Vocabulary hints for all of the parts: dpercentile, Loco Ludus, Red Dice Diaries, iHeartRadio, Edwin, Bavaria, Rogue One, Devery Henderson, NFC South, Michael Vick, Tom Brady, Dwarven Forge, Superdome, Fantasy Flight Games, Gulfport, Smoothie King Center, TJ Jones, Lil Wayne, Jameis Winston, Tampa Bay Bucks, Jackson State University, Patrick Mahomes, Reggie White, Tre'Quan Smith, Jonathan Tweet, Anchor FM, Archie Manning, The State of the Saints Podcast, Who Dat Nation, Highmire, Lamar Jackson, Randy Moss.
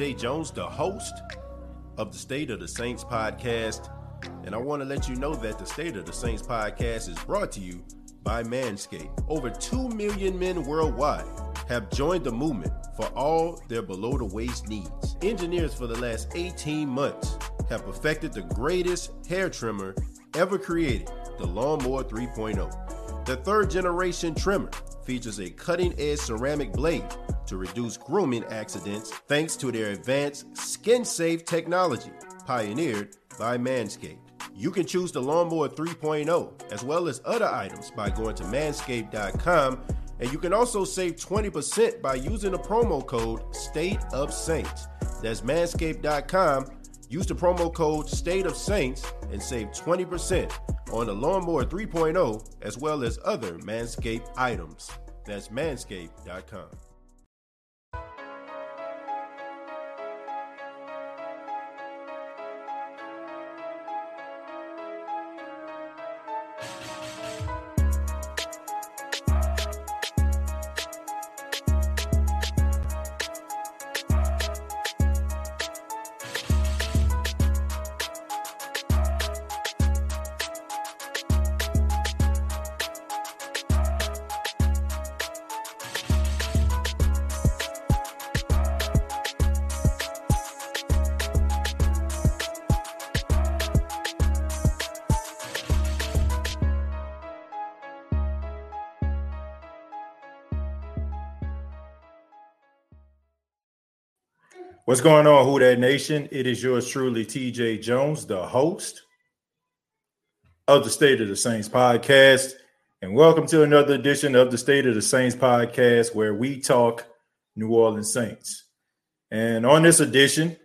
J. Jones, the host of the State of the Saints podcast. And I want to let you know that the State of the Saints podcast is brought to you by Manscaped. Over 2 million men worldwide have joined the movement for all their below the waist needs. Engineers for the last 18 months have perfected the greatest hair trimmer ever created, the Lawnmower 3.0. The third generation trimmer features a cutting edge ceramic blade to reduce grooming accidents thanks to their advanced skin safe technology pioneered by Manscaped. You can choose the Lawnmower 3.0 as well as other items by going to manscaped.com, and you can also save 20% by using the promo code State of Saints. That's manscaped.com. Use the promo code State of Saints and save 20% on the Lawnmower 3.0 as well as other Manscaped items. That's manscaped.com. What's going on, Who Dat Nation? It is yours truly, TJ Jones, the host of the State of the Saints podcast. And welcome to another edition of the State of the Saints podcast, where we talk New Orleans Saints. And on this edition,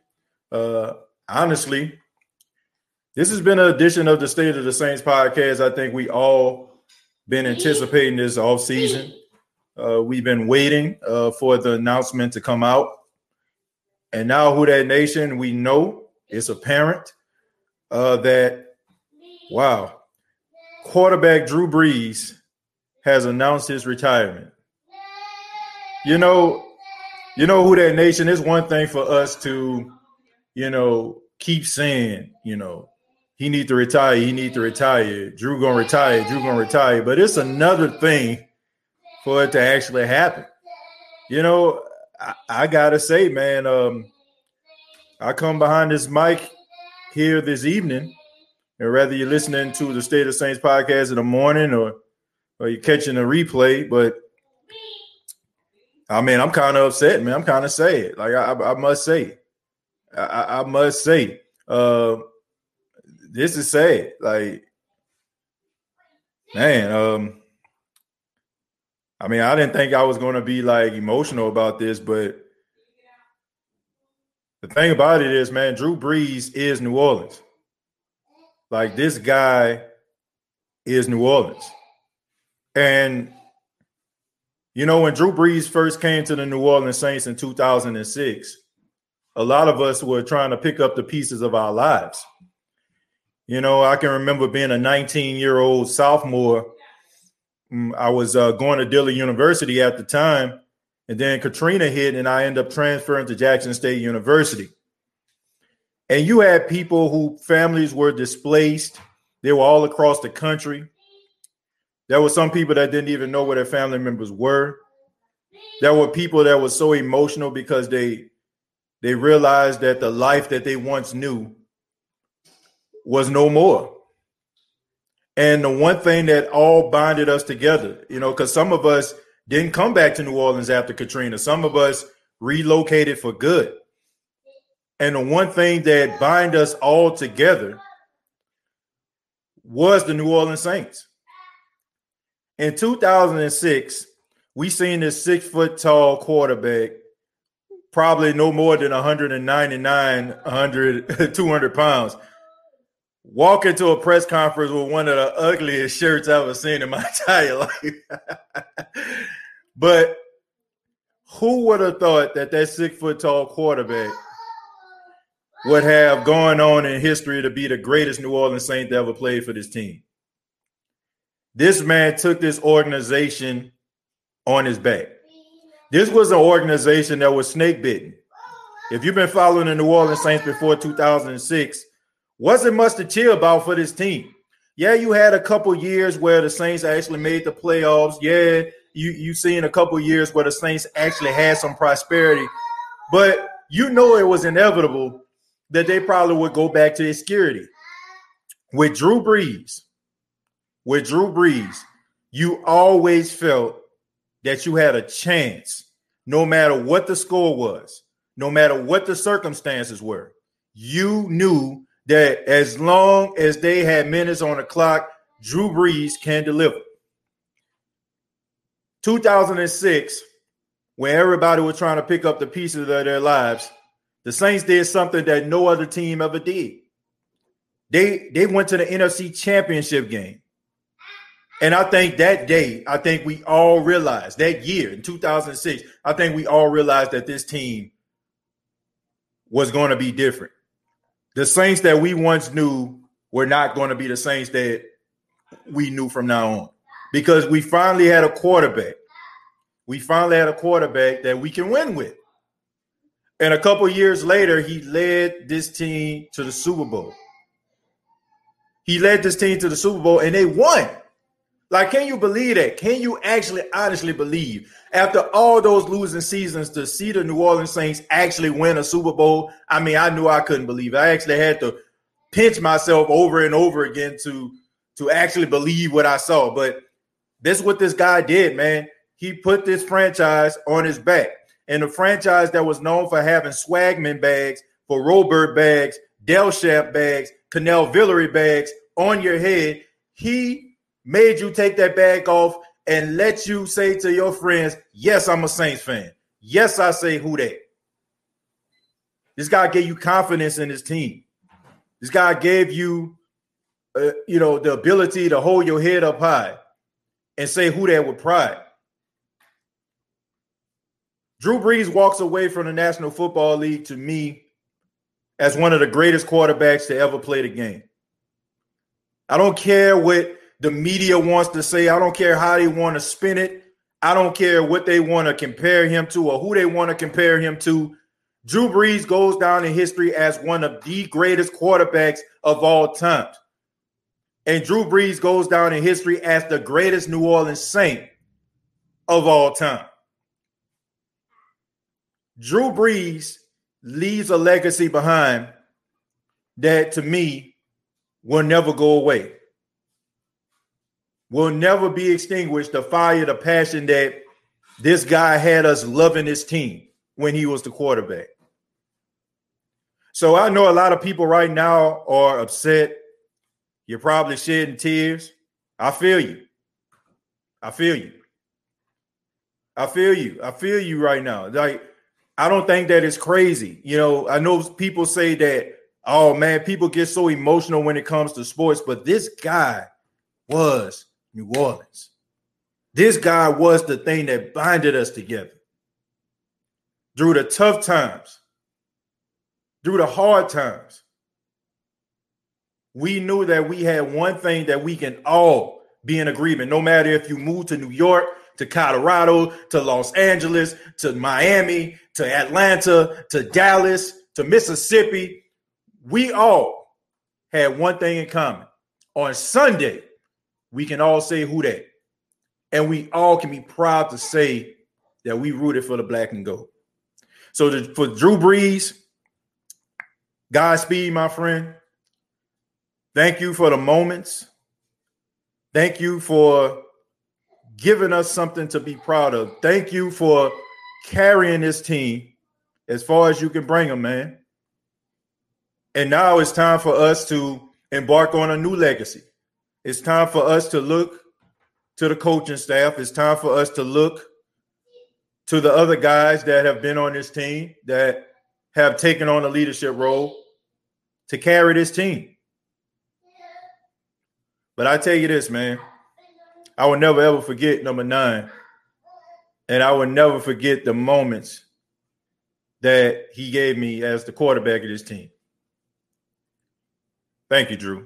honestly, this has been an edition of the State of the Saints podcast. I think we all been anticipating this offseason. We've been waiting for the announcement to come out. And now, Who Dat Nation, we know it's apparent that, wow, quarterback Drew Brees has announced his retirement. You know, Who Dat Nation, it's one thing for us to, keep saying, he needs to retire, Drew going to retire, But it's another thing for it to actually happen. I gotta say, man, I come behind this mic here this evening, and whether you're listening to the State of Saints podcast in the morning or you're catching a replay, but I mean, I'm kind of upset, man. I'm kind of sad. Like I must say, this is sad. Like, man, I mean, I didn't think I was going to be, emotional about this, but the thing about it is, man, Drew Brees is New Orleans. Like, this guy is New Orleans. And, when Drew Brees first came to the New Orleans Saints in 2006, a lot of us were trying to pick up the pieces of our lives. I can remember being a 19-year-old sophomore. I was going to Dillard University at the time, and then Katrina hit, and I ended up transferring to Jackson State University. And you had people whose families were displaced. They were all across the country. There were some people that didn't even know where their family members were. There were people that were so emotional because they realized that the life that they once knew was no more. And the one thing that all bonded us together, because some of us didn't come back to New Orleans after Katrina. Some of us relocated for good. And the one thing that bind us all together was the New Orleans Saints. In 2006, we seen this 6-foot-tall quarterback, probably no more than 200 pounds, walk into a press conference with one of the ugliest shirts I've ever seen in my entire life. But who would have thought that 6-foot-tall quarterback would have gone on in history to be the greatest New Orleans Saint that ever played for this team? This man took this organization on his back. This was an organization that was snake bitten. If you've been following the New Orleans Saints before 2006, wasn't much to cheer about for this team. Yeah, you had a couple years where the Saints actually made the playoffs. Yeah, you've seen a couple years where the Saints actually had some prosperity. But you know it was inevitable that they probably would go back to obscurity. With Drew Brees, you always felt that you had a chance, no matter what the score was, no matter what the circumstances were. You knew that as long as they had minutes on the clock, Drew Brees can deliver. 2006, when everybody was trying to pick up the pieces of their lives, the Saints did something that no other team ever did. They went to the NFC Championship game. And I think that day, I think we all realized, that year in 2006, I think we all realized that this team was going to be different. The Saints that we once knew were not going to be the Saints that we knew from now on, because we finally had a quarterback. We finally had a quarterback that we can win with. And a couple years later, he led this team to the Super Bowl. He led this team to the Super Bowl, and they won. Like, can you believe that? Can you actually honestly believe, after all those losing seasons, to see the New Orleans Saints actually win a Super Bowl? I mean, I knew I couldn't believe it. I actually had to pinch myself over and over again to actually believe what I saw. But this is what this guy did, man. He put this franchise on his back. And the franchise that was known for having Swagman bags, for Robert bags, Delshaft bags, Canal Villery bags on your head, he made you take that bag off and let you say to your friends, yes, I'm a Saints fan. Yes, I say who that. This guy gave you confidence in his team. This guy gave you, the ability to hold your head up high and say who that with pride. Drew Brees walks away from the National Football League, to me, as one of the greatest quarterbacks to ever play the game. I don't care what the media wants to say. I don't care how they want to spin it. I don't care what they want to compare him to or who they want to compare him to. Drew Brees goes down in history as one of the greatest quarterbacks of all time. And Drew Brees goes down in history as the greatest New Orleans Saint of all time. Drew Brees leaves a legacy behind that, to me, will never go away. Will never be extinguished, the fire, the passion that this guy had us loving his team when he was the quarterback. So I know a lot of people right now are upset. You're probably shedding tears. I feel you right now. Like, I don't think that it's crazy. You know, I know people say that, oh, man, people get so emotional when it comes to sports, but this guy was New Orleans. This guy was the thing that bonded us together. Through the tough times, through the hard times, we knew that we had one thing that we can all be in agreement, no matter if you move to New York, to Colorado, to Los Angeles, to Miami, to Atlanta, to Dallas, to Mississippi. We all had one thing in common. On Sunday, we can all say who that. And we all can be proud to say that we rooted for the black and gold. So for Drew Brees, Godspeed, my friend. Thank you for the moments. Thank you for giving us something to be proud of. Thank you for carrying this team as far as you can bring them, man. And now it's time for us to embark on a new legacy. It's time for us to look to the coaching staff. It's time for us to look to the other guys that have been on this team, that have taken on a leadership role to carry this team. But I tell you this, man, I will never, ever forget number 9. And I will never forget the moments that he gave me as the quarterback of this team. Thank you, Drew.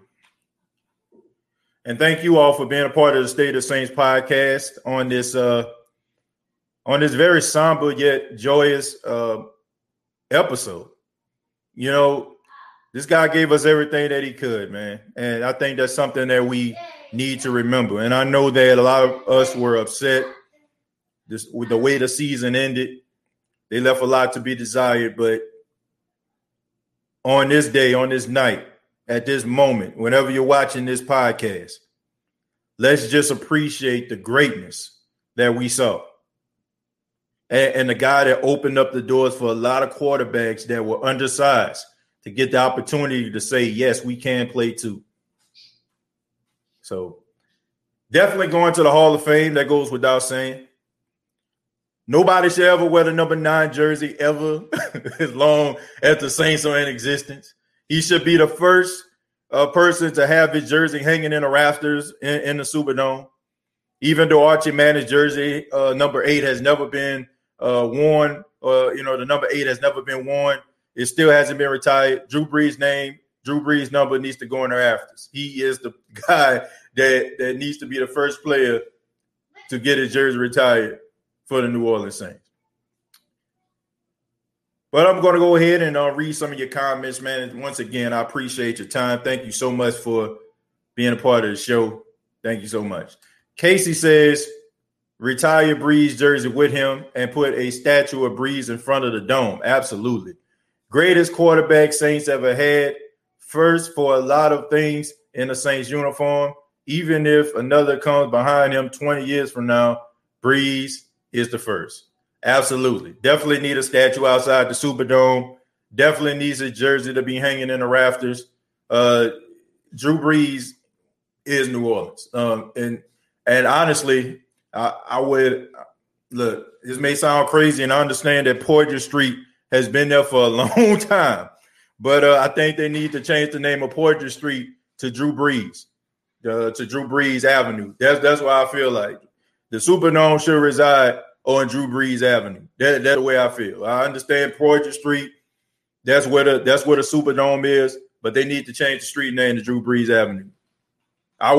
And thank you all for being a part of the State of Saints podcast on this very somber yet joyous episode. You know, this guy gave us everything that he could, man. And I think that's something that we need to remember. And I know that a lot of us were upset with the way the season ended. They left a lot to be desired. But on this day, on this night, at this moment, whenever you're watching this podcast, let's just appreciate the greatness that we saw. And the guy that opened up the doors for a lot of quarterbacks that were undersized to get the opportunity to say, yes, we can play too. So definitely going to the Hall of Fame. That goes without saying. Nobody should ever wear the number 9 jersey ever as long as the Saints are in existence. He should be the first person to have his jersey hanging in the rafters in the Superdome. Even though Archie Manning's jersey, number 8, has never been worn, the number 8 has never been worn. It still hasn't been retired. Drew Brees' name, Drew Brees' number needs to go in their afters. He is the guy that needs to be the first player to get his jersey retired for the New Orleans Saints. But I'm going to go ahead and read some of your comments, man. And once again, I appreciate your time. Thank you so much for being a part of the show. Thank you so much. Casey says, retire Brees jersey with him and put a statue of Brees in front of the dome. Absolutely. Greatest quarterback Saints ever had. First for a lot of things in the Saints uniform. Even if another comes behind him 20 years from now, Brees is the first. Absolutely. Definitely need a statue outside the Superdome. Definitely needs a jersey to be hanging in the rafters. Drew Brees is New Orleans. And honestly, I would look, this may sound crazy, and I understand that Porter Street has been there for a long time. But I think they need to change the name of Porter Street to Drew Brees Avenue. That's why I feel like the Superdome should reside on Drew Brees Avenue. That's the way I feel. I understand Porter Street. That's where the Superdome is, but they need to change the street name to Drew Brees Avenue. I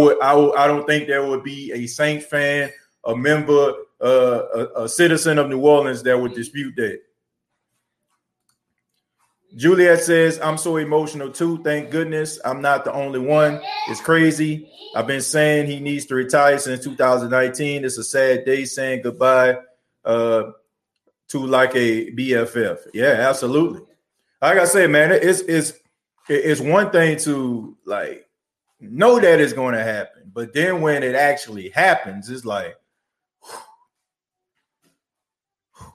don't think there would be a Saints fan, a member, a citizen of New Orleans that would dispute that. Juliet says, I'm so emotional too. Thank goodness I'm not the only one. It's crazy. I've been saying he needs to retire since 2019. It's a sad day saying goodbye to like a BFF. Yeah, absolutely. Like I said, man, it's one thing to like, know that it's going to happen, but then when it actually happens, it's like,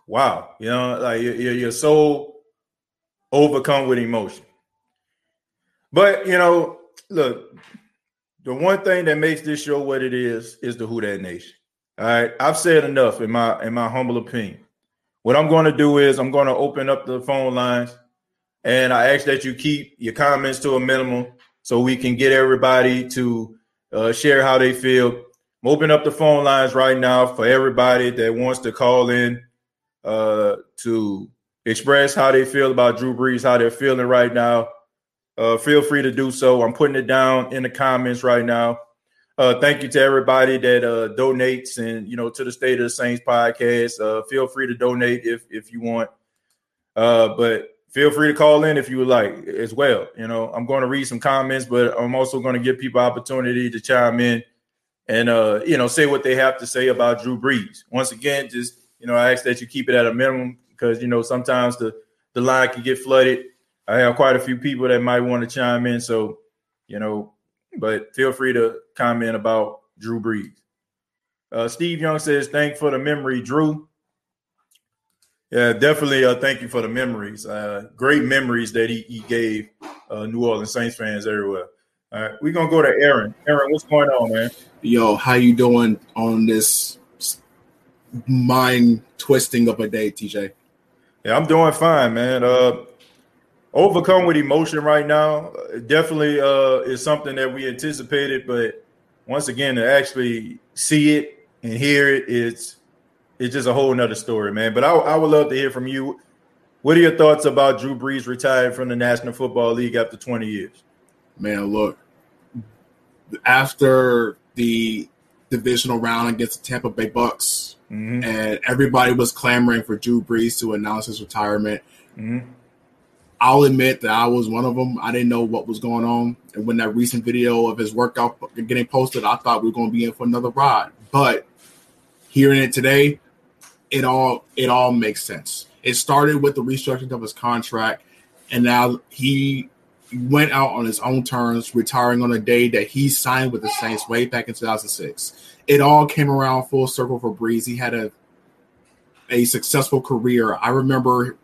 wow, you know, like you're so overcome with emotion. But you know, look, the one thing that makes this show what it is the Who Dat Nation. All right, I've said enough in my humble opinion. What I'm going to do is I'm going to open up the phone lines, and I ask that you keep your comments to a minimum, so we can get everybody to share how they feel. I'm opening up the phone lines right now for everybody that wants to call in to express how they feel about Drew Brees, how they're feeling right now. Feel free to do so. I'm putting it down in the comments right now. Thank you to everybody that donates and, you know, to the State of the Saints podcast. Feel free to donate if you want. But feel free to call in if you would like as well. You know, I'm going to read some comments, but I'm also going to give people opportunity to chime in and, you know, say what they have to say about Drew Brees. Once again, just, you know, I ask that you keep it at a minimum because, you know, sometimes the line can get flooded. I have quite a few people that might want to chime in. So, you know, but feel free to comment about Drew Brees. Steve Young says, thanks for the memory, Drew. Yeah, definitely. Thank you for the memories. Great memories that he gave New Orleans Saints fans everywhere. All right, we're going to go to Aaron. Aaron, what's going on, man? Yo, how you doing on this mind twisting of a day, TJ? Yeah, I'm doing fine, man. Overcome with emotion right now. Definitely is something that we anticipated, but once again, to actually see it and hear it, it's just a whole nother story, man. But I would love to hear from you. What are your thoughts about Drew Brees retiring from the National Football League after 20 years? Man, look, after the divisional round against the Tampa Bay Bucks, and everybody was clamoring for Drew Brees to announce his retirement, I'll admit that I was one of them. I didn't know what was going on. And when that recent video of his workout getting posted, I thought we were going to be in for another ride. But hearing it today, it all makes sense. It started with the restructuring of his contract, and now he went out on his own terms, retiring on a day that he signed with the Saints way back in 2006. It all came around full circle for Brees. He had a successful career. I remember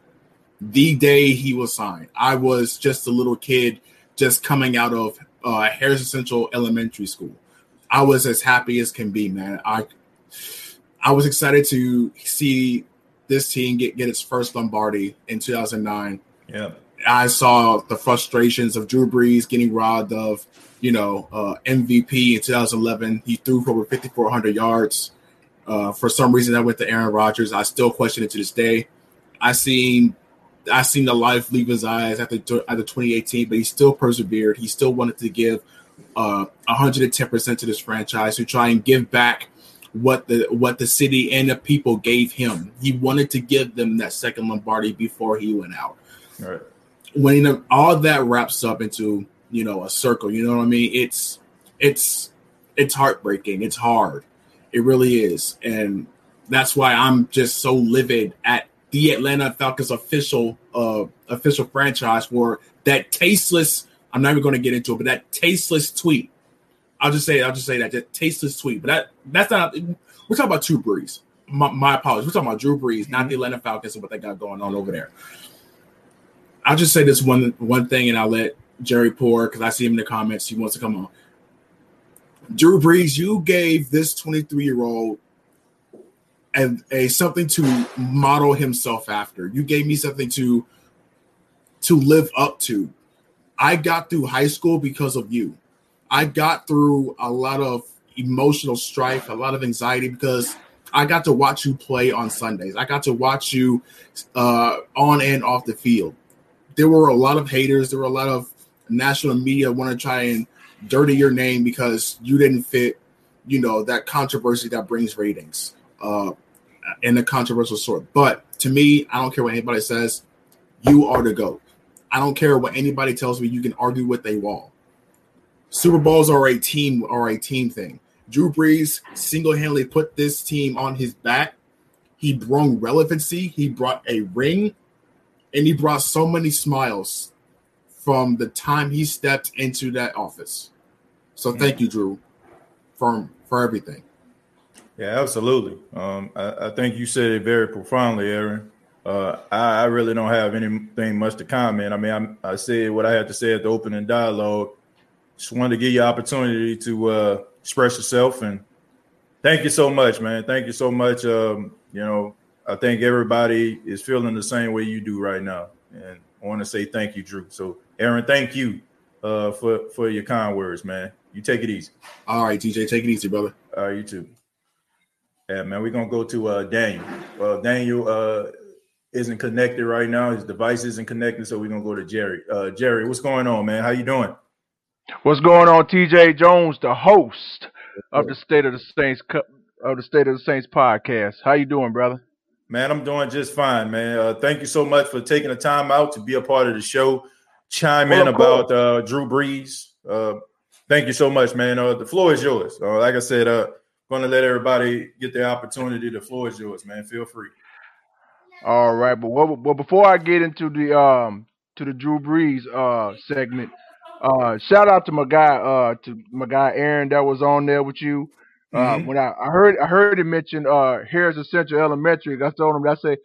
the day he was signed. I was just a little kid just coming out of Harris Essential Elementary School. I was as happy as can be, man. I was excited to see this team get its first Lombardi in 2009. Yeah. I saw the frustrations of Drew Brees getting robbed of, MVP in 2011. He threw for over 5,400 yards. For some reason, that went to Aaron Rodgers. I still question it to this day. I seen the life leave his eyes after 2018, but he still persevered. He still wanted to give 110% to this franchise to try and give back what the city and the people gave him. He wanted to give them that second Lombardi before he went out. All right. When all that wraps up into, a circle, you know what I mean? It's heartbreaking. It's hard. It really is. And that's why I'm just so livid at the Atlanta Falcons official franchise for that tasteless. I'm not even going to get into it, but that tasteless tweet. I'll just say that tasteless tweet. But that's not. We're talking about Drew Brees. My apologies. We're talking about Drew Brees, not the Atlanta Falcons and what they got going on over there. I'll just say this one thing, and I'll let Jerry pour because I see him in the comments. He wants to come on. Drew Brees, you gave this 23-year-old a something to model himself after. You gave me something to live up to. I got through high school because of you. I got through a lot of emotional strife, a lot of anxiety because I got to watch you play on Sundays. I got to watch you on and off the field. There were a lot of haters. There were a lot of national media want to try and dirty your name because you didn't fit, that controversy that brings ratings and the controversial sort. But to me, I don't care what anybody says. You are the GOAT. I don't care what anybody tells me. You can argue with a wall. Super Bowls are a team thing. Drew Brees single-handedly put this team on his back. He brought relevancy. He brought a ring. And he brought so many smiles from the time he stepped into that office. So thank you, Drew, for everything. Yeah, absolutely. I think you said it very profoundly, Aaron. I really don't have anything much to comment. I mean, I said what I had to say at the opening dialogue. Just wanted to give you an opportunity to express yourself. And thank you so much, man. Thank you so much. I think everybody is feeling the same way you do right now. And I want to say thank you, Drew. So, Aaron, thank you for your kind words, man. You take it easy. All right, TJ, take it easy, brother. All right, you too. Yeah, man, we're going to go to Daniel. Well, Daniel isn't connected right now. His device isn't connected, so we're going to go to Jerry. Jerry, what's going on, man? How you doing? What's going on, TJ Jones, the host of the State of the Saints podcast. How you doing, brother? Man, I'm doing just fine, man. Thank you so much for taking the time out to be a part of the show. Chime in about Drew Brees. Thank you so much, man. The floor is yours. Like I said, going to let everybody get their opportunity. The floor is yours, man. Feel free. All right, but before I get into the Drew Brees segment, shout out to my guy Aaron that was on there with you. Mm-hmm. When I heard him mention Harris Essential Elementary, I told him, I say,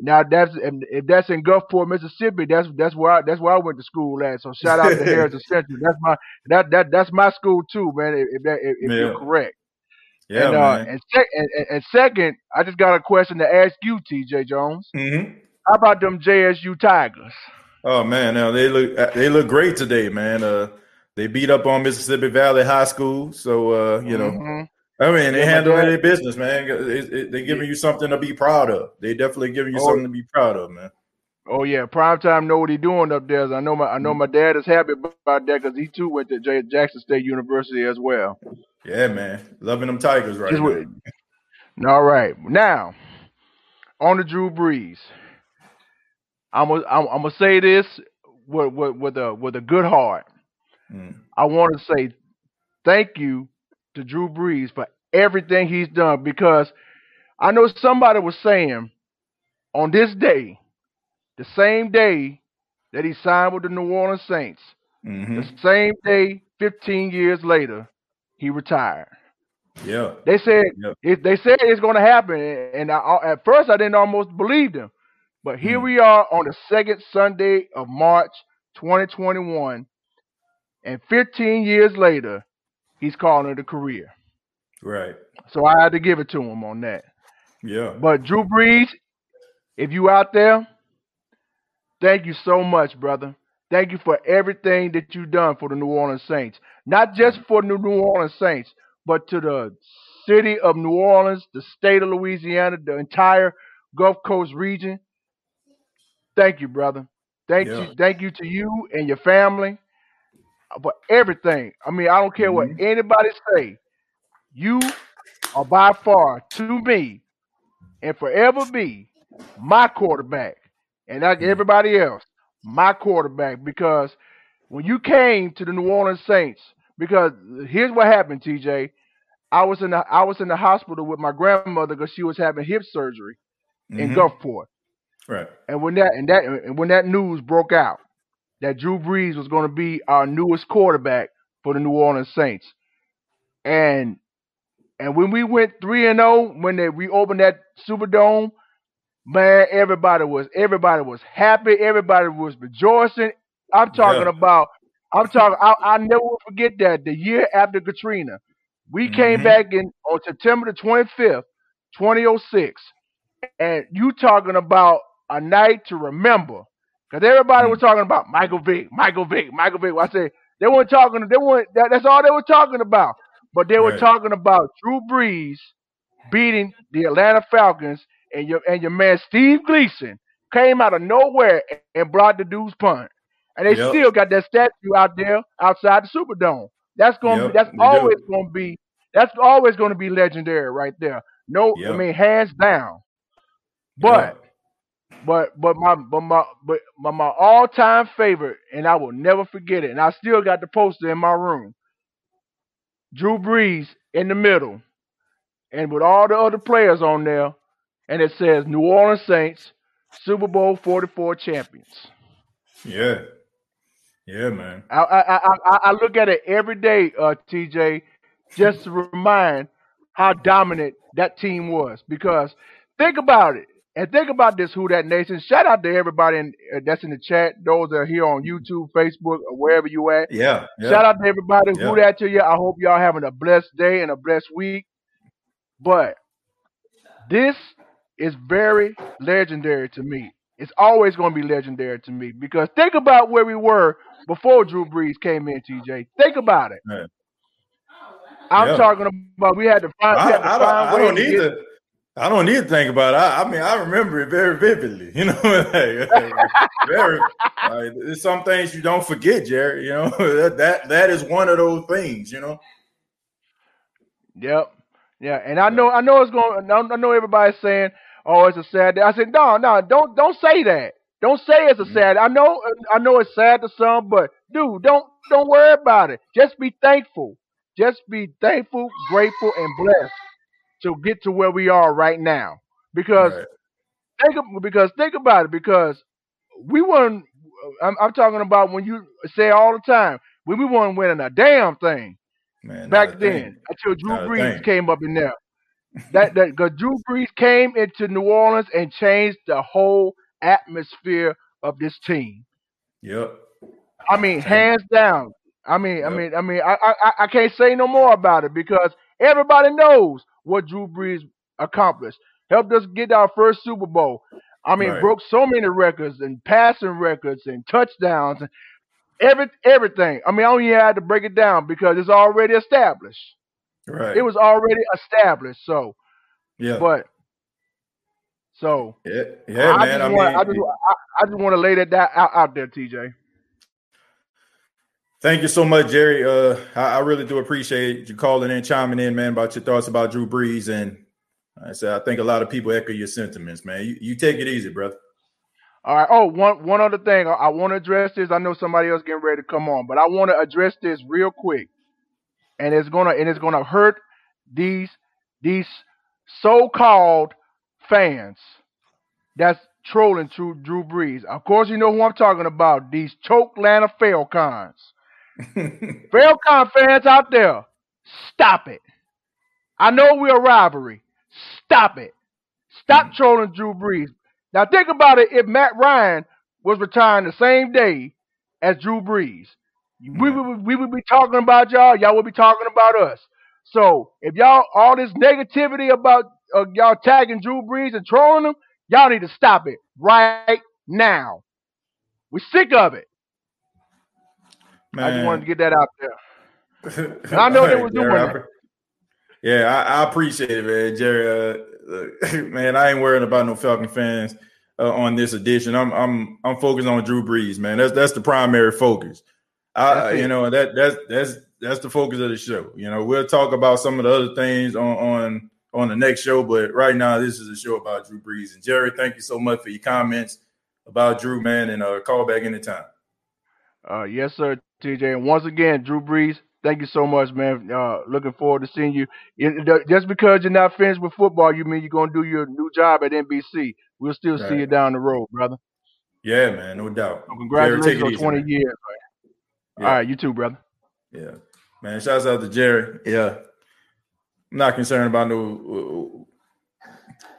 now if that's in Gulfport, Mississippi, that's where I went to school at. So shout out to Harris Essential. That's my school too, man. If you're correct. Yeah, and, man. And second, I just got a question to ask you, TJ Jones. Mm-hmm. How about them JSU Tigers? Oh man, now they look great today, man. They beat up on Mississippi Valley High School, so know. I mean, they handling their business, man. They're giving you something to be proud of. They definitely giving you something to be proud of, man. Oh yeah, Primetime know what he doing up there. I know my dad is happy about that because he too went to Jackson State University as well. Yeah, man, loving them Tigers right now. All right, now on to Drew Brees. I'm gonna say this with a good heart. I want to say thank you to Drew Brees for everything he's done, because I know somebody was saying on this day, the same day that he signed with the New Orleans Saints, the same day, 15 years later, he retired. Yeah, they said they said it's going to happen, and at first I didn't almost believe them, but here we are on the second Sunday of March, 2021, and 15 years later, he's calling it a career. Right. So I had to give it to him on that. Yeah. But Drew Brees, if you out there, thank you so much, brother. Thank you for everything that you've done for the New Orleans Saints, not just for the New Orleans Saints, but to the city of New Orleans, the state of Louisiana, the entire Gulf Coast region. Thank you, brother. Thank you. Thank you to you and your family for everything. I mean, I don't care what anybody say. You are by far, to me, and forever be my quarterback, and like everybody else, my quarterback, because when you came to the New Orleans Saints, because here's what happened, TJ. I was in the hospital with my grandmother because she was having hip surgery in Gulfport. Right. And when that news broke out that Drew Brees was going to be our newest quarterback for the New Orleans Saints, and when we went 3-0, when they reopened that Superdome, man, everybody was happy. Everybody was rejoicing. I never will forget that. The year after Katrina, we came back on September the 25th, 2006. And you talking about a night to remember. Because everybody was talking about Michael Vick. I said, that's all they were talking about. But they were talking about Drew Brees beating the Atlanta Falcons, and your man Steve Gleason came out of nowhere and brought the deuce punt. And they still got that statue out there outside the Superdome. That's always gonna be legendary right there. I mean, hands down. But my all time favorite, and I will never forget it, and I still got the poster in my room. Drew Brees in the middle, and with all the other players on there, and it says New Orleans Saints, Super Bowl 44 champions. Yeah. Yeah, man. I look at it every day, TJ, just to remind how dominant that team was. Because think about it, and think about this, Who Dat Nation. Shout out to everybody that's in the chat, those that are here on YouTube, Facebook, or wherever you at. Yeah. Shout out to everybody. Yeah. Who Dat to you. I hope y'all having a blessed day and a blessed week. But this is very legendary to me. It's always going to be legendary to me, because think about where we were before Drew Brees came in, TJ. Think about it. Man. I'm talking about we had to find. I don't need to think about it. I mean, I remember it very vividly. You know, there's some things you don't forget, Jerry. You know, that is one of those things. You know. Yep. Yeah, and I know it's going. I know everybody's saying, "Oh, it's a sad day." I said, "No, don't say that. Don't say it's a sad." I know it's sad to some, but dude, don't worry about it. Just be thankful. Just be thankful, grateful, and blessed to get to where we are right now. Think about it. Because we won. I'm talking about when you say all the time, when we weren't winning a damn thing. Man, back then, until Drew Brees came up in there. Because Drew Brees came into New Orleans and changed the whole atmosphere of this team. Yep. I mean, hands down. I can't say no more about it, because everybody knows what Drew Brees accomplished. Helped us get our first Super Bowl. I mean, broke so many records, and passing records and touchdowns and everything. I mean, I only had to break it down because it's already established. Right. It was already established. So, yeah. But so man. I just want to lay that out there, TJ. Thank you so much, Jerry. I really do appreciate you calling in, chiming in, man, about your thoughts about Drew Brees. And I think a lot of people echo your sentiments, man. You take it easy, brother. All right. Oh, one other thing. I want to address this. I know somebody else getting ready to come on, but I want to address this real quick. And it's gonna hurt these so-called fans that's trolling Drew Brees. Of course, you know who I'm talking about. These Chokelanta Falcons. Falcon fans out there, stop it. I know we're a rivalry. Stop it. Stop trolling Drew Brees. Now think about it. If Matt Ryan was retiring the same day as Drew Brees, we would be talking about y'all. Y'all would be talking about us. So if y'all all this negativity about y'all tagging Drew Brees and trolling him, y'all need to stop it right now. We're sick of it. Man. I just wanted to get that out there. And I know they were doing it. Yeah, I appreciate it, man, Jerry. Man, I ain't worrying about no Falcon fans on this edition. I'm focused on Drew Brees, man. That's the primary focus. That's the focus of the show. You know, we'll talk about some of the other things on the next show, but right now this is a show about Drew Brees. And Jerry, thank you so much for your comments about Drew, man, and call back anytime. Yes, sir, TJ. And once again, Drew Brees, thank you so much, man. Looking forward to seeing you. Just because you're not finished with football, you mean you're going to do your new job at NBC. We'll still see you down the road, brother. Yeah, man, no doubt. So congratulations on 20 years, man. Yeah. All right, you too, brother. Yeah. Man, shouts out to Jerry. Yeah. I'm not concerned about no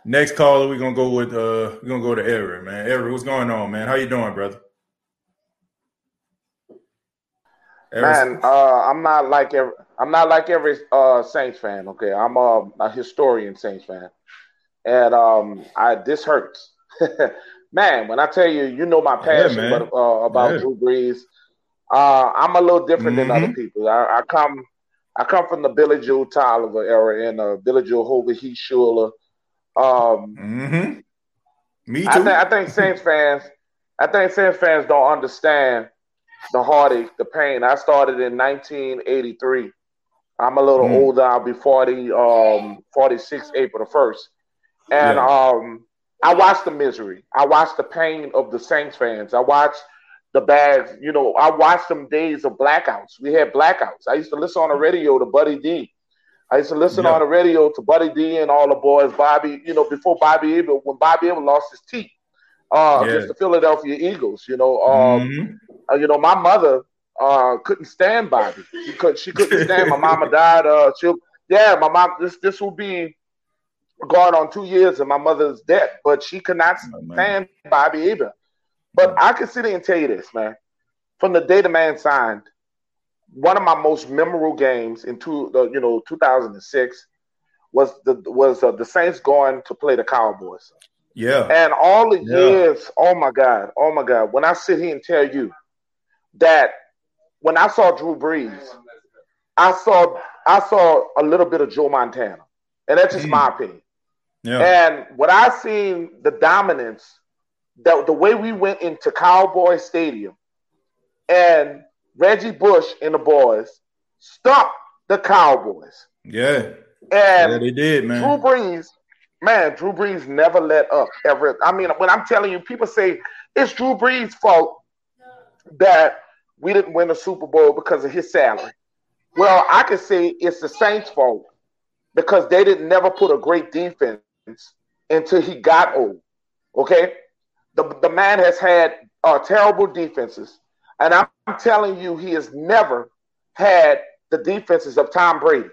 next caller. We're going to go with we're going to go to Eric, man. Eric, what's going on, man? How you doing, brother? Man, I'm not like every Saints fan. Okay, I'm a historian Saints fan, and this hurts, man. When I tell you, you know my passion about Drew Brees. I'm a little different than other people. I come from the Billy Joe Tolliver era and Billy Joe Hoover, Heath Shuler. Me too. I think Saints fans don't understand the heartache, the pain. I started in 1983. I'm a little older. I'll be 46 April the 1st. And I watched the misery. I watched the pain of the Saints fans. I watched the bags. You know, I watched them days of blackouts. We had blackouts. I used to listen on the radio to Buddy D. I used to listen on the radio to Buddy D and all the boys, Bobby, you know, before Bobby Abel, when Bobby Abel lost his teeth. Against the Philadelphia Eagles, you know. You know, my mother couldn't stand Bobby. She couldn't stand. My mama died. My mom. This will be going on 2 years of my mother's death, but she could not stand Bobby either. But I can sit here and tell you this, man. From the day the man signed, one of my most memorable games in 2006 was the Saints going to play the Cowboys. Yeah. And all the years, oh my God. When I sit here and tell you that when I saw Drew Brees, I saw a little bit of Joe Montana. And that's just my opinion. Yeah. And what I seen, the dominance, the way we went into Cowboys Stadium and Reggie Bush and the boys stopped the Cowboys. Yeah. And yeah, they did, man. Drew Brees never let up ever. I mean, when I'm telling you, people say it's Drew Brees' fault that we didn't win the Super Bowl because of his salary. Well, I can say it's the Saints' fault because they didn't never put a great defense until he got old. Okay? The man has had terrible defenses. And I'm telling you, he has never had the defenses of Tom Brady.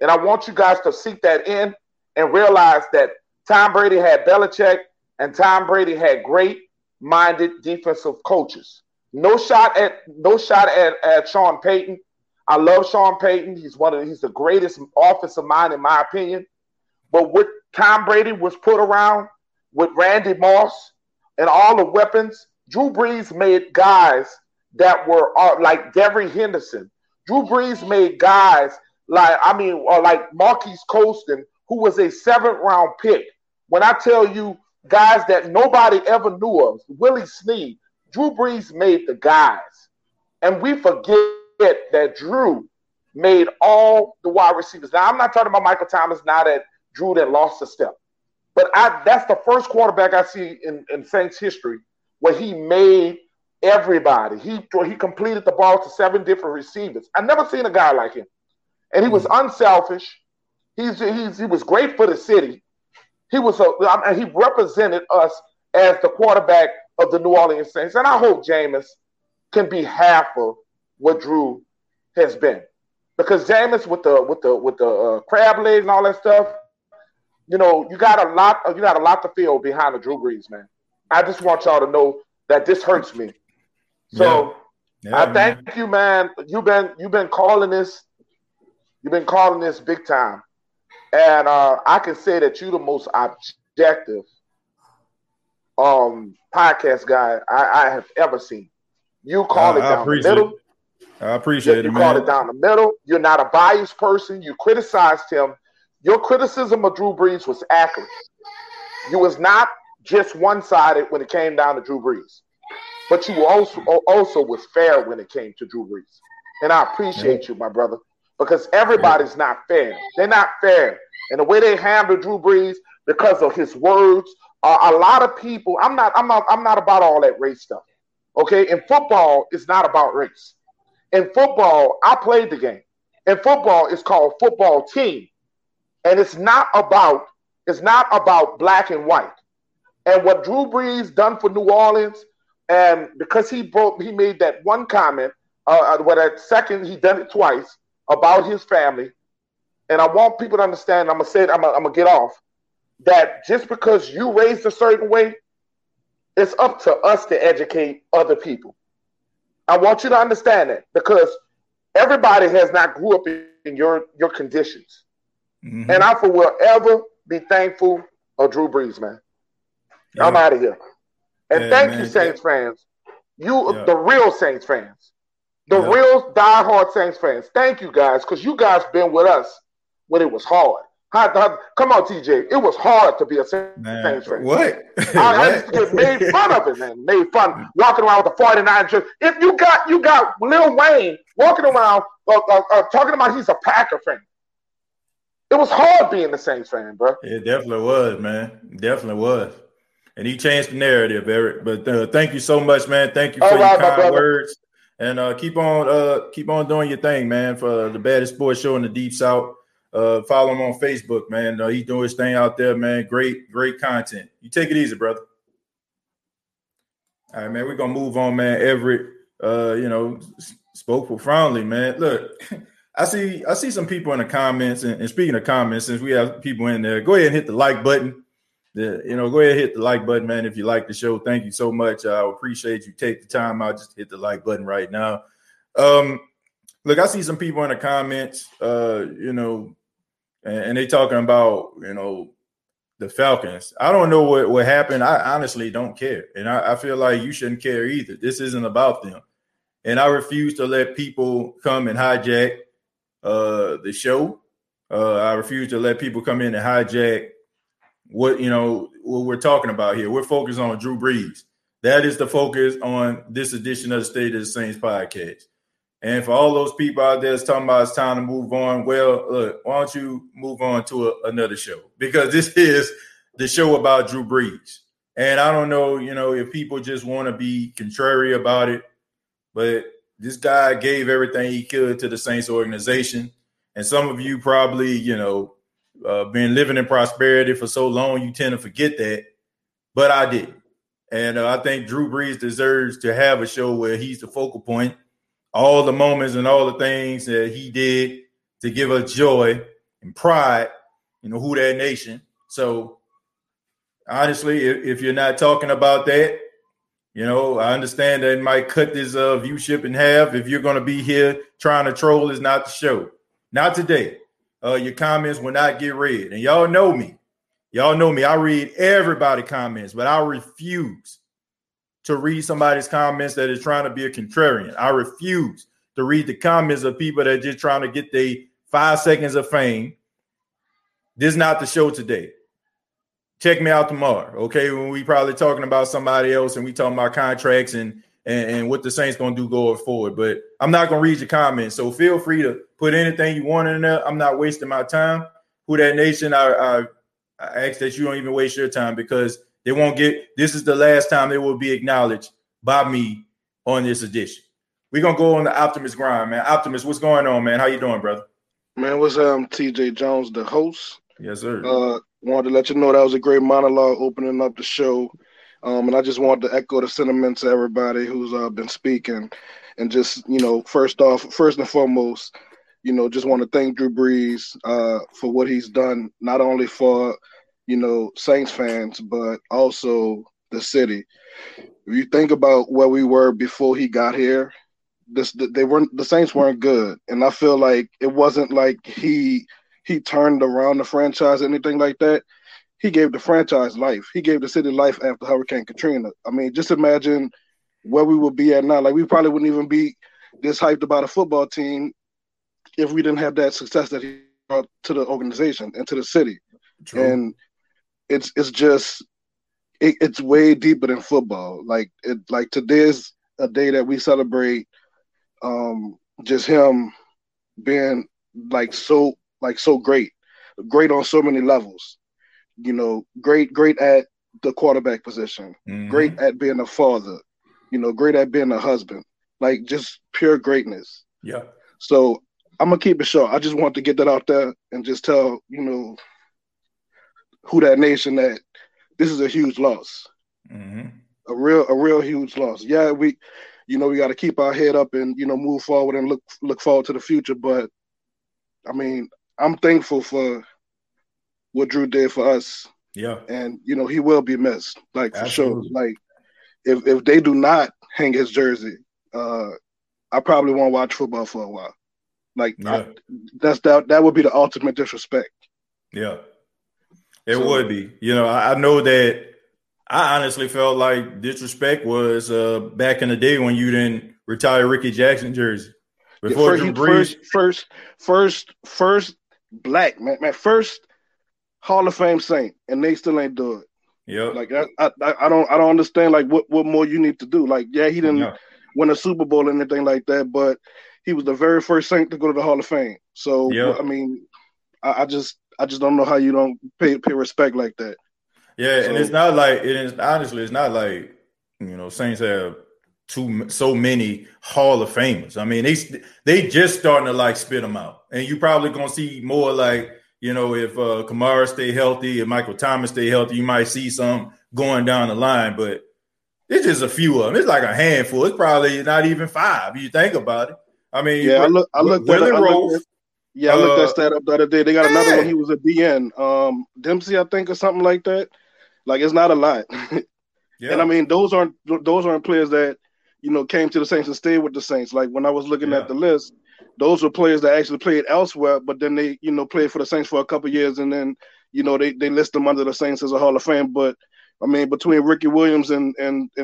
And I want you guys to seek that in and realize that Tom Brady had Belichick and Tom Brady had great-minded defensive coaches. No shot at Sean Payton. I love Sean Payton. He's the greatest offensive mind in my opinion. But what Tom Brady was put around with Randy Moss and all the weapons, Drew Brees made guys that were like Devery Henderson. Drew Brees made guys like Marquise Colston, who was a 7th-round pick. When I tell you guys that nobody ever knew of, Willie Sneed, Drew Brees made the guys. And we forget that Drew made all the wide receivers. Now, I'm not talking about Michael Thomas now that Drew that lost a step. But that's the first quarterback I see in Saints history where he made everybody. He completed the ball to 7 different receivers. I've never seen a guy like him. And he was unselfish. He was great for the city. He represented us as the quarterback of the New Orleans Saints. And I hope Jameis can be half of what Drew has been, because Jameis with the crab legs and all that stuff, you know, you got a lot to feel behind the Drew Brees, man. I just want y'all to know that this hurts me. So yeah. Yeah, I thank you, man. You've been calling this. You've been calling this big time. And I can say that you're the most objective podcast guy I have ever seen. You call it down the middle. I appreciate it, man. You call it down the middle. You're not a biased person. You criticized him. Your criticism of Drew Brees was accurate. You was not just one-sided when it came down to Drew Brees. But you also was fair when it came to Drew Brees. And I appreciate you, my brother. Because everybody's not fair. They're not fair. And the way they handle Drew Brees because of his words, a lot of people, I'm not about all that race stuff. Okay? In football, it's not about race. In football, I played the game. In football, it's called football team. And it's not about black and white. And what Drew Brees done for New Orleans, and because he made that one comment, that second, he done it twice, about his family, and I want people to understand, I'm going to say it, I'm going to get off, that just because you raised a certain way, it's up to us to educate other people. I want you to understand that, because everybody has not grew up in your conditions. Mm-hmm. And I will ever be thankful of Drew Brees, man. Yeah. I'm out of here. And thank you, Saints fans. You, the real Saints fans. The real diehard Saints fans, thank you guys, because you guys been with us when it was hard. Come on, TJ. It was hard to be a Saints fan. What? I used to get made fun of it, man. Made fun. Walking around with the 49 jersey. If you got Lil Wayne walking around talking about he's a Packer fan. It was hard being the Saints fan, bro. It definitely was, man. Definitely was. And he changed the narrative, Eric. But thank you so much, man. Thank you for your kind words. And keep on doing your thing, man, for the baddest sports show in the Deep South. Follow him on Facebook, man. He's doing his thing out there, man. Great, great content. You take it easy, brother. All right, man, we're going to move on, man. Everett, spoke profoundly, man. Look, I see some people in the comments, and speaking of comments, since we have people in there, go ahead and hit the like button. Man, if you like the show. Thank you so much. I appreciate you take the time out. Just hit the like button right now. Look, I see some people in the comments, and they talking about, the Falcons. I don't know what happened. I honestly don't care. And I feel like you shouldn't care either. This isn't about them. And I refuse to let people come and hijack the show. I refuse to let people come in and hijack what we're talking about here. We're focused on Drew Brees. That is the focus on this edition of the State of the Saints podcast. And for all those people out there that's talking about it's time to move on, well, look, why don't you move on to another show? Because this is the show about Drew Brees. And I don't know, if people just want to be contrary about it, but this guy gave everything he could to the Saints organization. And some of you probably, been living in prosperity for so long, you tend to forget that, but I did. And I think Drew Brees deserves to have a show where he's the focal point, all the moments and all the things that he did to give us joy and pride, who that nation. So honestly, if you're not talking about that, I understand that it might cut this viewership in half. If you're going to be here trying to troll, is not the show. Not today. Your comments will not get read. And y'all know me. I read everybody's comments, but I refuse to read somebody's comments that is trying to be a contrarian. I refuse to read the comments of people that are just trying to get their 5 seconds of fame. This is not the show today. Check me out tomorrow, okay, when we probably talking about somebody else and we talking about contracts and what the Saints going to do going forward. But I'm not going to read your comments, so feel free to put anything you want in there. I'm not wasting my time. Who that nation, I ask that you don't even waste your time, because They won't get – this is the last time they will be acknowledged by me on this edition. We're going to go on the Optimus grind, man. Optimus, what's going on, man? How you doing, brother? Man, what's up? I'm TJ Jones, the host. Yes, sir. Wanted to let you know that was a great monologue opening up the show. And I just wanted to echo the sentiment to everybody who's been speaking. And just, you know, first and foremost, you know, just want to thank Drew Brees for what he's done, not only for, you know, Saints fans, but also the city. If you think about where we were before he got here, the Saints weren't good. And I feel like it wasn't like he turned around the franchise or anything like that. He gave the franchise life. He gave the city life after Hurricane Katrina. I mean, just imagine where we would be at now. Like, we probably wouldn't even be this hyped about a football team if we didn't have that success that he brought to the organization and to the city. True. And it's way deeper than football. Like today's a day that we celebrate just him being so great. Great on so many levels. You know, great at the quarterback position, mm-hmm. Great at being a father, you know, great at being a husband, like just pure greatness. Yeah. So I'm going to keep it short. I just want to get that out there and just tell, you know, who that nation that this is a huge loss, mm-hmm. a real huge loss. Yeah. We, you know, we got to keep our head up and, you know, move forward and look forward to the future. But I mean, I'm thankful for what Drew did for us. Yeah. And, you know, he will be missed, like, for absolutely. Sure. Like, if they do not hang his jersey, I probably won't watch football for a while. Like, yeah. That would be the ultimate disrespect. Yeah. It would be. You know, I know that I honestly felt like disrespect was back in the day when you didn't retire Ricky Jackson jersey. Before Drew Brees. First black, man. First Hall of Fame Saint, and they still ain't do it. Yeah, like I don't understand. Like, what more you need to do? Like, yeah, he didn't win a Super Bowl or anything like that, but he was the very first Saint to go to the Hall of Fame. So yeah. I mean, I just don't know how you don't pay respect like that. Yeah, so, and it's not like it is. Honestly, it's not like, you know, Saints have so many Hall of Famers. I mean, they just starting to like spit them out, and you probably gonna see more like. You know, if Kamara stay healthy and Michael Thomas stay healthy, you might see some going down the line. But it's just a few of them. It's like a handful. It's probably not even five. You think about it. I mean, yeah, I looked that stat up the other day. They got another one. He was a DN, Dempsey, I think, or something like that. Like, it's not a lot. Yeah. And I mean, those aren't players that, you know, came to the Saints and stayed with the Saints. Like, when I was looking at the list. Those were players that actually played elsewhere, but then they, you know, played for the Saints for a couple of years, and then, you know, they list them under the Saints as a Hall of Fame. But, I mean, between Ricky Williams and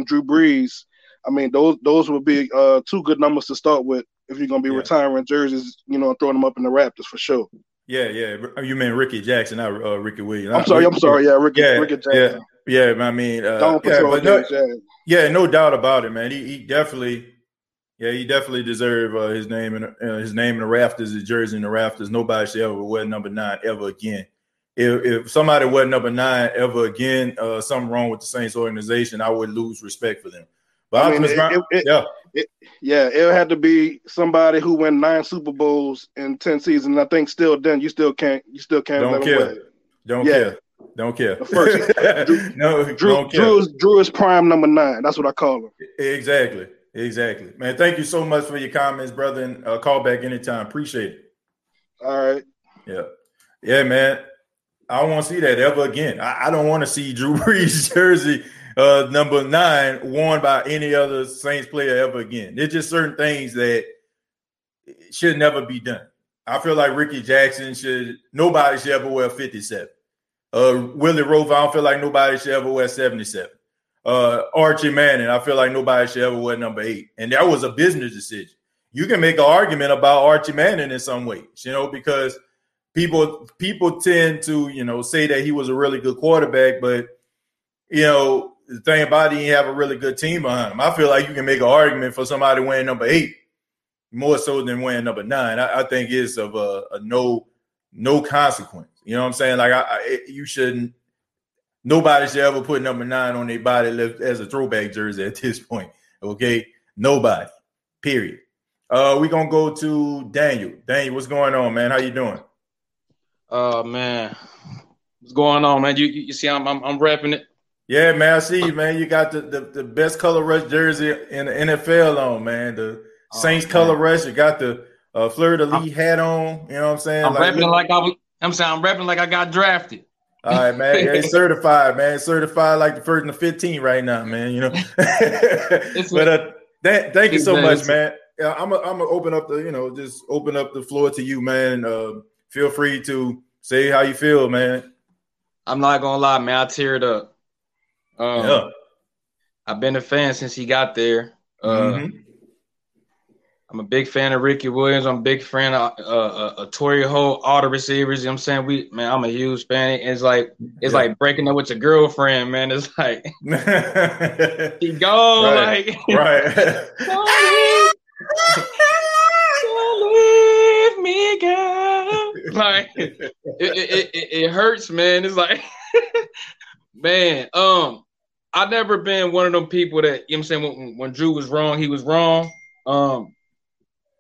Drew Brees, I mean, those would be two good numbers to start with if you're going to be retiring jerseys, you know, and throwing them up in the Raptors for sure. Yeah. You meant Ricky Jackson, not Ricky Williams. I'm sorry. Yeah, Ricky Jackson. Yeah, I mean, no doubt about it, man. He definitely. Yeah, he definitely deserved his name in the rafters, his jersey in the rafters. Nobody should ever wear number 9 ever again. If somebody wear number 9 ever again, something wrong with the Saints organization. I would lose respect for them. But I mean, it had to be somebody who won 9 Super Bowls in 10 seasons. I think still then you still can't. Don't care. First, Drew is prime number 9. That's what I call him. Exactly. Man, thank you so much for your comments, brother, and call back anytime. Appreciate it. All right. Yeah. Yeah, man. I don't want to see that ever again. I don't want to see Drew Brees' jersey number 9 worn by any other Saints player ever again. There's just certain things that should never be done. I feel like Ricky Jackson nobody should ever wear 57. Willie Rofe, I don't feel like nobody should ever wear 77. Archie Manning, I feel like nobody should ever wear number 8. And that was a business decision. You can make an argument about Archie Manning in some ways, you know, because people tend to, you know, say that he was a really good quarterback, but, you know, the thing about it, he didn't have a really good team behind him. I feel like you can make an argument for somebody wearing number 8 more so than wearing number 9. I think it's of a no consequence. You know what I'm saying? Like, you shouldn't. Nobody should ever put number 9 on their body as a throwback jersey at this point. Okay? Nobody. Period. We're going to go to Daniel. Daniel, what's going on, man? How you doing? Man. What's going on, man? You see I'm repping it. Yeah, man. I see you, man. You got the best color rush jersey in the NFL on, man. The Saints color rush. You got the Fleur de Lis hat on. You know what I'm saying? I'm repping like I got drafted. All right, man. Yeah, it's certified, man. It's certified like the first and the 15 right now, man. You know. But thank you so much, man. I'm gonna open up the, just open up the floor to you, man. Feel free to say how you feel, man. I'm not gonna lie, man. I teared up. Yeah. I've been a fan since he got there. Mm-hmm. I'm a big fan of Ricky Williams. I'm a big fan of Torrey Holt, all the receivers. You know what I'm saying? I'm a huge fan. It's like breaking up with your girlfriend, man. It's like he go right. Don't leave me, girl. Like it hurts, man. It's like man. I've never been one of them people that, you know what I'm saying, when Drew was wrong, he was wrong.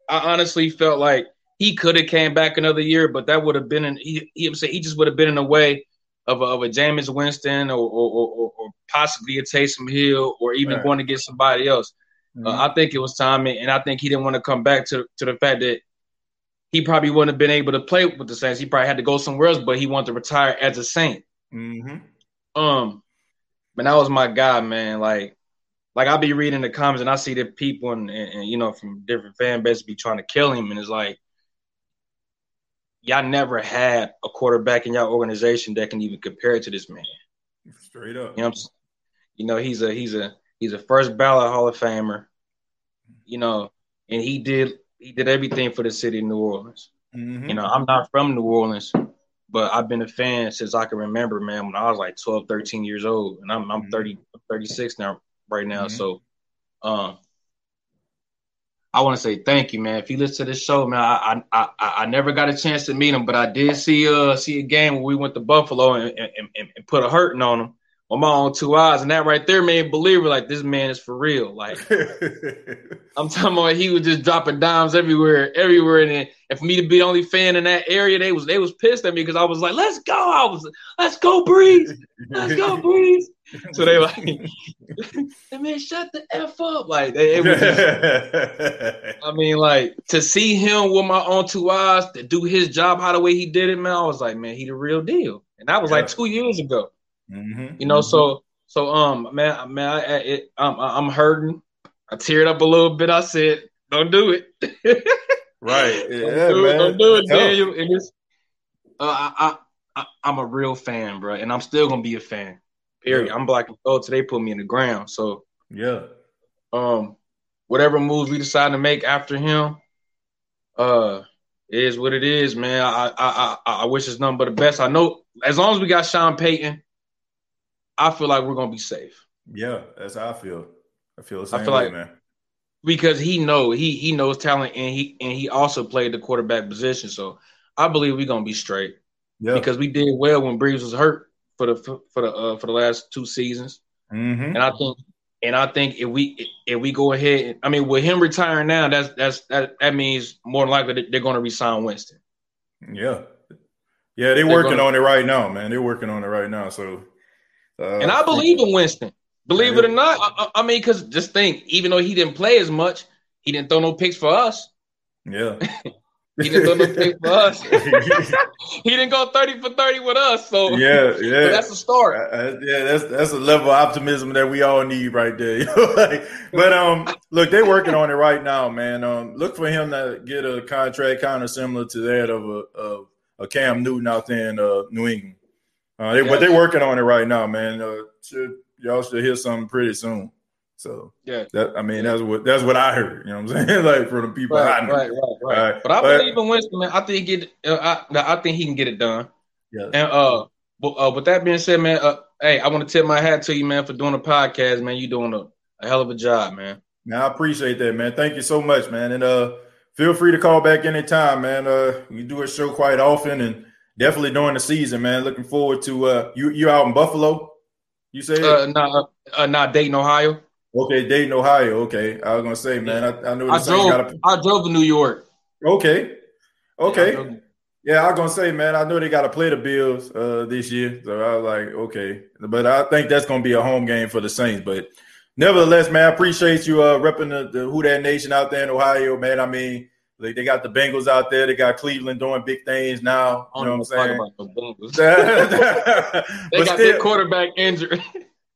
I honestly felt like he could have came back another year, but that would have been he just would have been in the way of a Jameis Winston or possibly a Taysom Hill or even going to get somebody else. Mm-hmm. I think it was time, and I think he didn't want to come back to the fact that he probably wouldn't have been able to play with the Saints. He probably had to go somewhere else, but he wanted to retire as a Saint. Mm-hmm. But that was my guy, man. Like I be reading the comments and I see the people and from different fan bases be trying to kill him, and it's like y'all never had a quarterback in y'all organization that can even compare to this man. Straight up, he's a first ballot Hall of Famer, and he did everything for the city of New Orleans. Mm-hmm. I'm not from New Orleans, but I've been a fan since I can remember, man. When I was like 12, 13 years old, and I'm mm-hmm. 36 now. Right now, mm-hmm. So I want to say thank you, man. If you listen to this show, man, I never got a chance to meet him, but I did see a game where we went to Buffalo and put a hurting on him with my own two eyes, and that right there made me believe like this man is for real. Like I'm talking about, he was just dropping dimes everywhere, and for me to be the only fan in that area, they was pissed at me because I was like, let's go, let's go, Breeze, let's go, Breeze. So they like, man, shut the F up. Like, it was just, to see him with my own two eyes, to do his job how the way he did it, man, I was like, man, he the real deal. And that was like 2 years ago. Mm-hmm. Man, I'm hurting. I teared up a little bit. I said, don't do it. Right. Don't do it, Daniel. And it's, I'm a real fan, bro. And I'm still going to be a fan. Period. I'm black and gold. Today put me in the ground. So yeah. Whatever moves we decide to make after him, is what it is, man. I wish it's nothing but the best. I know as long as we got Sean Payton, I feel like we're gonna be safe. Yeah, that's how I feel. I feel the same way, man. Because he knows talent, and he also played the quarterback position. So I believe we're gonna be straight. Yeah. Because we did well when Brees was hurt. For the last two seasons, mm-hmm. and I think if we go ahead, with him retiring now, that means more than likely they're going to re-sign Winston. Yeah, they're working on it right now, man. They're working on it right now. So, and I believe in Winston. Believe it or not, I mean, because just think, even though he didn't play as much, he didn't throw no picks for us. Yeah. He didn't throw no pick for us. He didn't go 30 for 30 with us. So yeah, that's a start. That's a level of optimism that we all need right there. But look, they're working on it right now, man. Look for him to get a contract kind of similar to that of a Cam Newton out there in New England. But they're working on it right now, man. Y'all should hear something pretty soon. So that's what I heard. You know what I'm saying? Like from the people I know. Right. But I believe in Winston, man. I think I think he can get it done. Yeah. And but with that being said, man, hey, I want to tip my hat to you, man, for doing a podcast, man. You doing a hell of a job, man. Now I appreciate that, man. Thank you so much, man. And feel free to call back anytime, man. We do a show quite often, and definitely during the season, man. Looking forward to you out in Buffalo. You said? Not Dayton, Ohio. Okay, Dayton, Ohio. Okay, I was gonna say, man, I knew. I drove to New York. Okay. Yeah, I was going to say, man, I know they got to play the Bills this year. So I was like, okay. But I think that's going to be a home game for the Saints. But nevertheless, man, I appreciate you repping the Who Dat Nation out there in Ohio, man. I mean, like, they got the Bengals out there. They got Cleveland doing big things now. You know what I'm saying? They got their quarterback injured.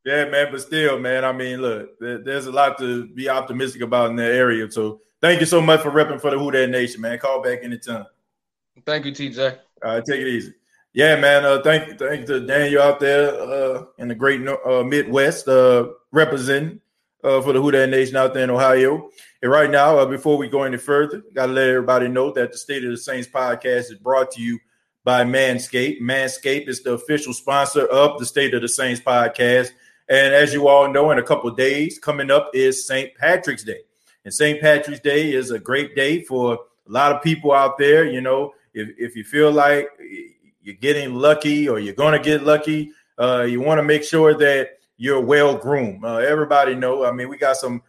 Yeah, man, but still, man, I mean, look, there's a lot to be optimistic about in that area. So thank you so much for repping for the Who Dat Nation, man. Call back anytime. Thank you, TJ. All right, take it easy. Yeah, man. Thank you to Daniel out there in the great Midwest representing for the Who Dat Nation out there in Ohio. And right now, before we go any further, got to let everybody know that the State of the Saints podcast is brought to you by Manscaped. Manscaped is the official sponsor of the State of the Saints podcast. And as you all know, in a couple of days, coming up is St. Patrick's Day. And St. Patrick's Day is a great day for a lot of people out there. You know, if you feel like you're getting lucky or you're going to get lucky, you want to make sure that you're well-groomed. Everybody know, I mean, we got some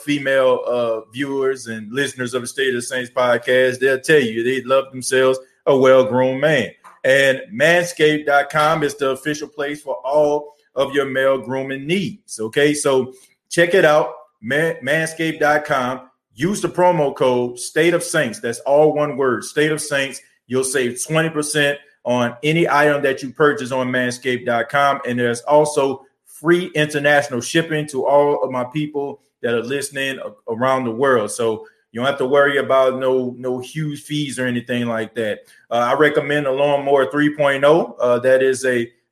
female viewers and listeners of the State of the Saints podcast. They'll tell you they love themselves a well-groomed man. And Manscaped.com is the official place for all of your male grooming needs, okay? So check it out, Manscaped.com. Use the promo code State of Saints. That's all one word, State of Saints. You'll save 20% on any item that you purchase on manscaped.com. And there's also free international shipping to all of my people that are listening around the world. So you don't have to worry about no huge fees or anything like that. I recommend the Lawnmower 3.0.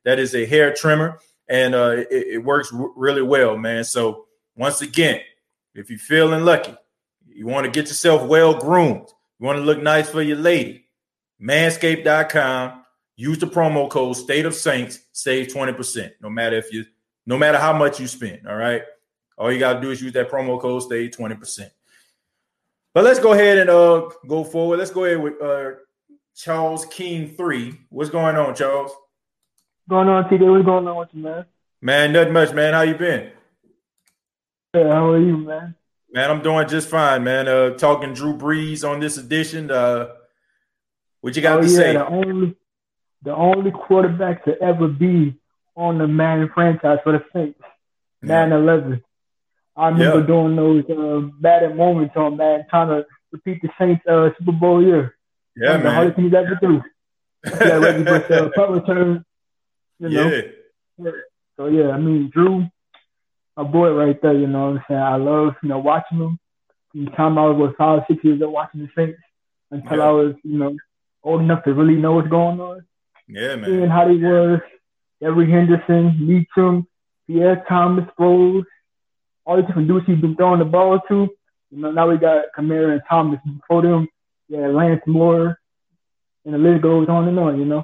That is a hair trimmer, and it works really well, man. So once again, if you're feeling lucky, you want to get yourself well-groomed, you want to look nice for your lady, Manscaped.com, use the promo code State of Saints, save 20%, no matter how much you spend, all right? All you got to do is use that promo code, save 20%. But let's go ahead and go forward. Let's go ahead with Charles King 3. What's going on, Charles? What's going on, TJ? What's going on with you, man? Man, nothing much, man. How you been? Yeah, how are you, man? Man, I'm doing just fine, man. Talking Drew Brees on this edition. What you got to say? The only quarterback to ever be on the Madden franchise for the Saints, Madden 11. I remember doing those Madden moments on Madden, trying to repeat the Saints Super Bowl year. Yeah, man. The hardest thing you ever do. Yeah, Reggie Bush punt return. You know? Yeah. So yeah, I mean, Drew. My boy right there, you know what I'm saying? I love, you know, watching him. From the time I was 5 or 6 years old watching the Saints until I was, you know, old enough to really know what's going on. Yeah, man. Seeing how they was, Devery Henderson, Meacham, Pierre Thomas, Rose, all the different dudes he's been throwing the ball to. You know, now we got Kamara and Thomas before them. Yeah, Lance Moore. And the list goes on and on, you know?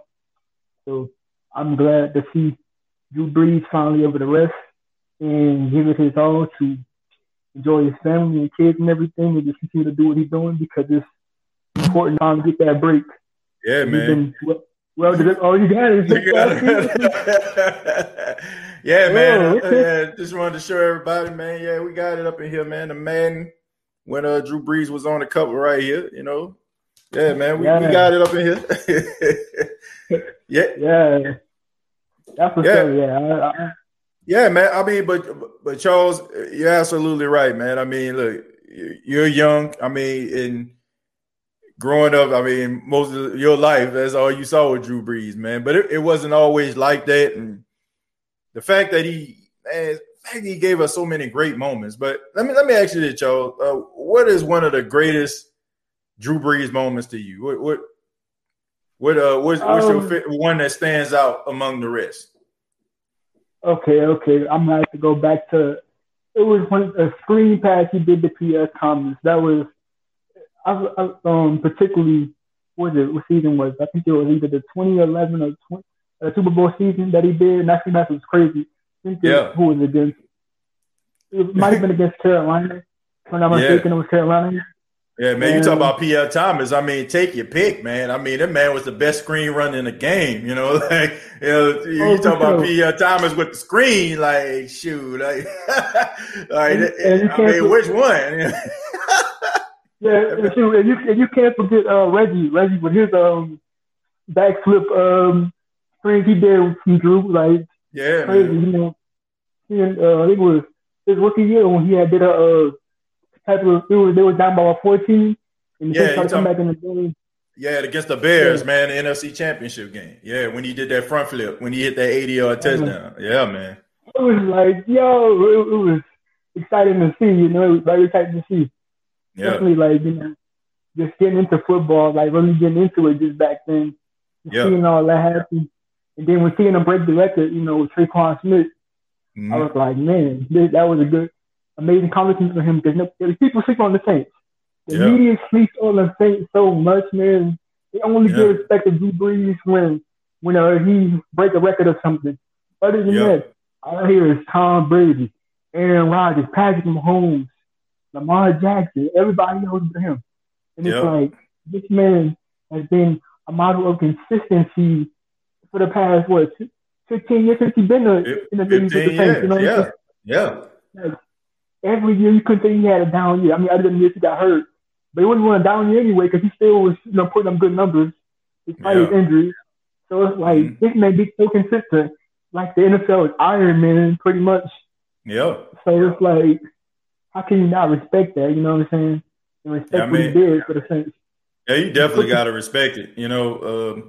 So I'm glad to see Drew Brees finally over the rest. And give it his all to enjoy his family and kids and everything, and just continue to do what he's doing because it's important time to get that break. Yeah, man. You got is yeah, man. Just wanted to show everybody, man. Yeah, we got it up in here, man. The Madden when Drew Brees was on the cover right here, you know. Yeah, man. We got it up in here. Yeah. Yeah. That's what's up. Yeah. Yeah, man. I mean, but Charles, you're absolutely right, man. I mean, look, you're young. I mean, and growing up, I mean, most of your life, that's all you saw with Drew Brees, man. But it wasn't always like that. And the fact that he gave us so many great moments. But let me ask you this, Charles. What is one of the greatest Drew Brees moments to you? What's your one that stands out among the rest? Okay. I'm going to have to go back to – it was when a screen pass he did to Pierre Thomas. That was – particularly – what season was it? I think it was either the 2011 or Super Bowl season that he did, and that screen pass was crazy. I think who was it against? It might have been against Carolina. If I'm not mistaken, it was Carolina. Yeah, man, you talk about P.L. Thomas. I mean, take your pick, man. I mean, that man was the best screen run in the game. You know, like, you know, you talk about P.L. Thomas with the screen, like, shoot. Like, like, I mean, which one? Yeah, shoot, and you can't forget Reggie with his backflip screen he did from Drew. Like, yeah, crazy, man. You know. And I think it was his rookie year when he had did a they were down by 14, and yeah, he come back in the game. Yeah, against the Bears, man, the NFC Championship game. Yeah, when he did that front flip, when he hit that 80-yard touchdown. Yeah, man. It was like, yo, it was exciting to see. You know, it was very exciting to see. Yeah. Definitely, like, you know, just getting into football, like really getting into it just back then, seeing all that happen, and then we're seeing him break the record. You know, with Tre'Quan Smith, I was like, man, that was a good. Amazing accomplishment for him because people sleep on the Saints. The media sleeps on the Saints so much, man. They only give respect to Drew Brees when he break a record or something. Other than that, all I hear is Tom Brady, Aaron Rodgers, Patrick Mahomes, Lamar Jackson. Everybody knows about him. And it's like, this man has been a model of consistency for the past, 15 years since he's been in the league with the Saints. You know what I'm saying? Every year you couldn't say he had a down year. I mean, other than this, he got hurt. But it wasn't a down year anyway because he still was putting up good numbers despite his injuries. So it's like, this may be so consistent. Like the NFL is Iron Man, pretty much. Yeah. So it's like, how can you not respect that? You know what I'm saying? And respect what he did for the Saints. Yeah, you definitely got to respect it. You know,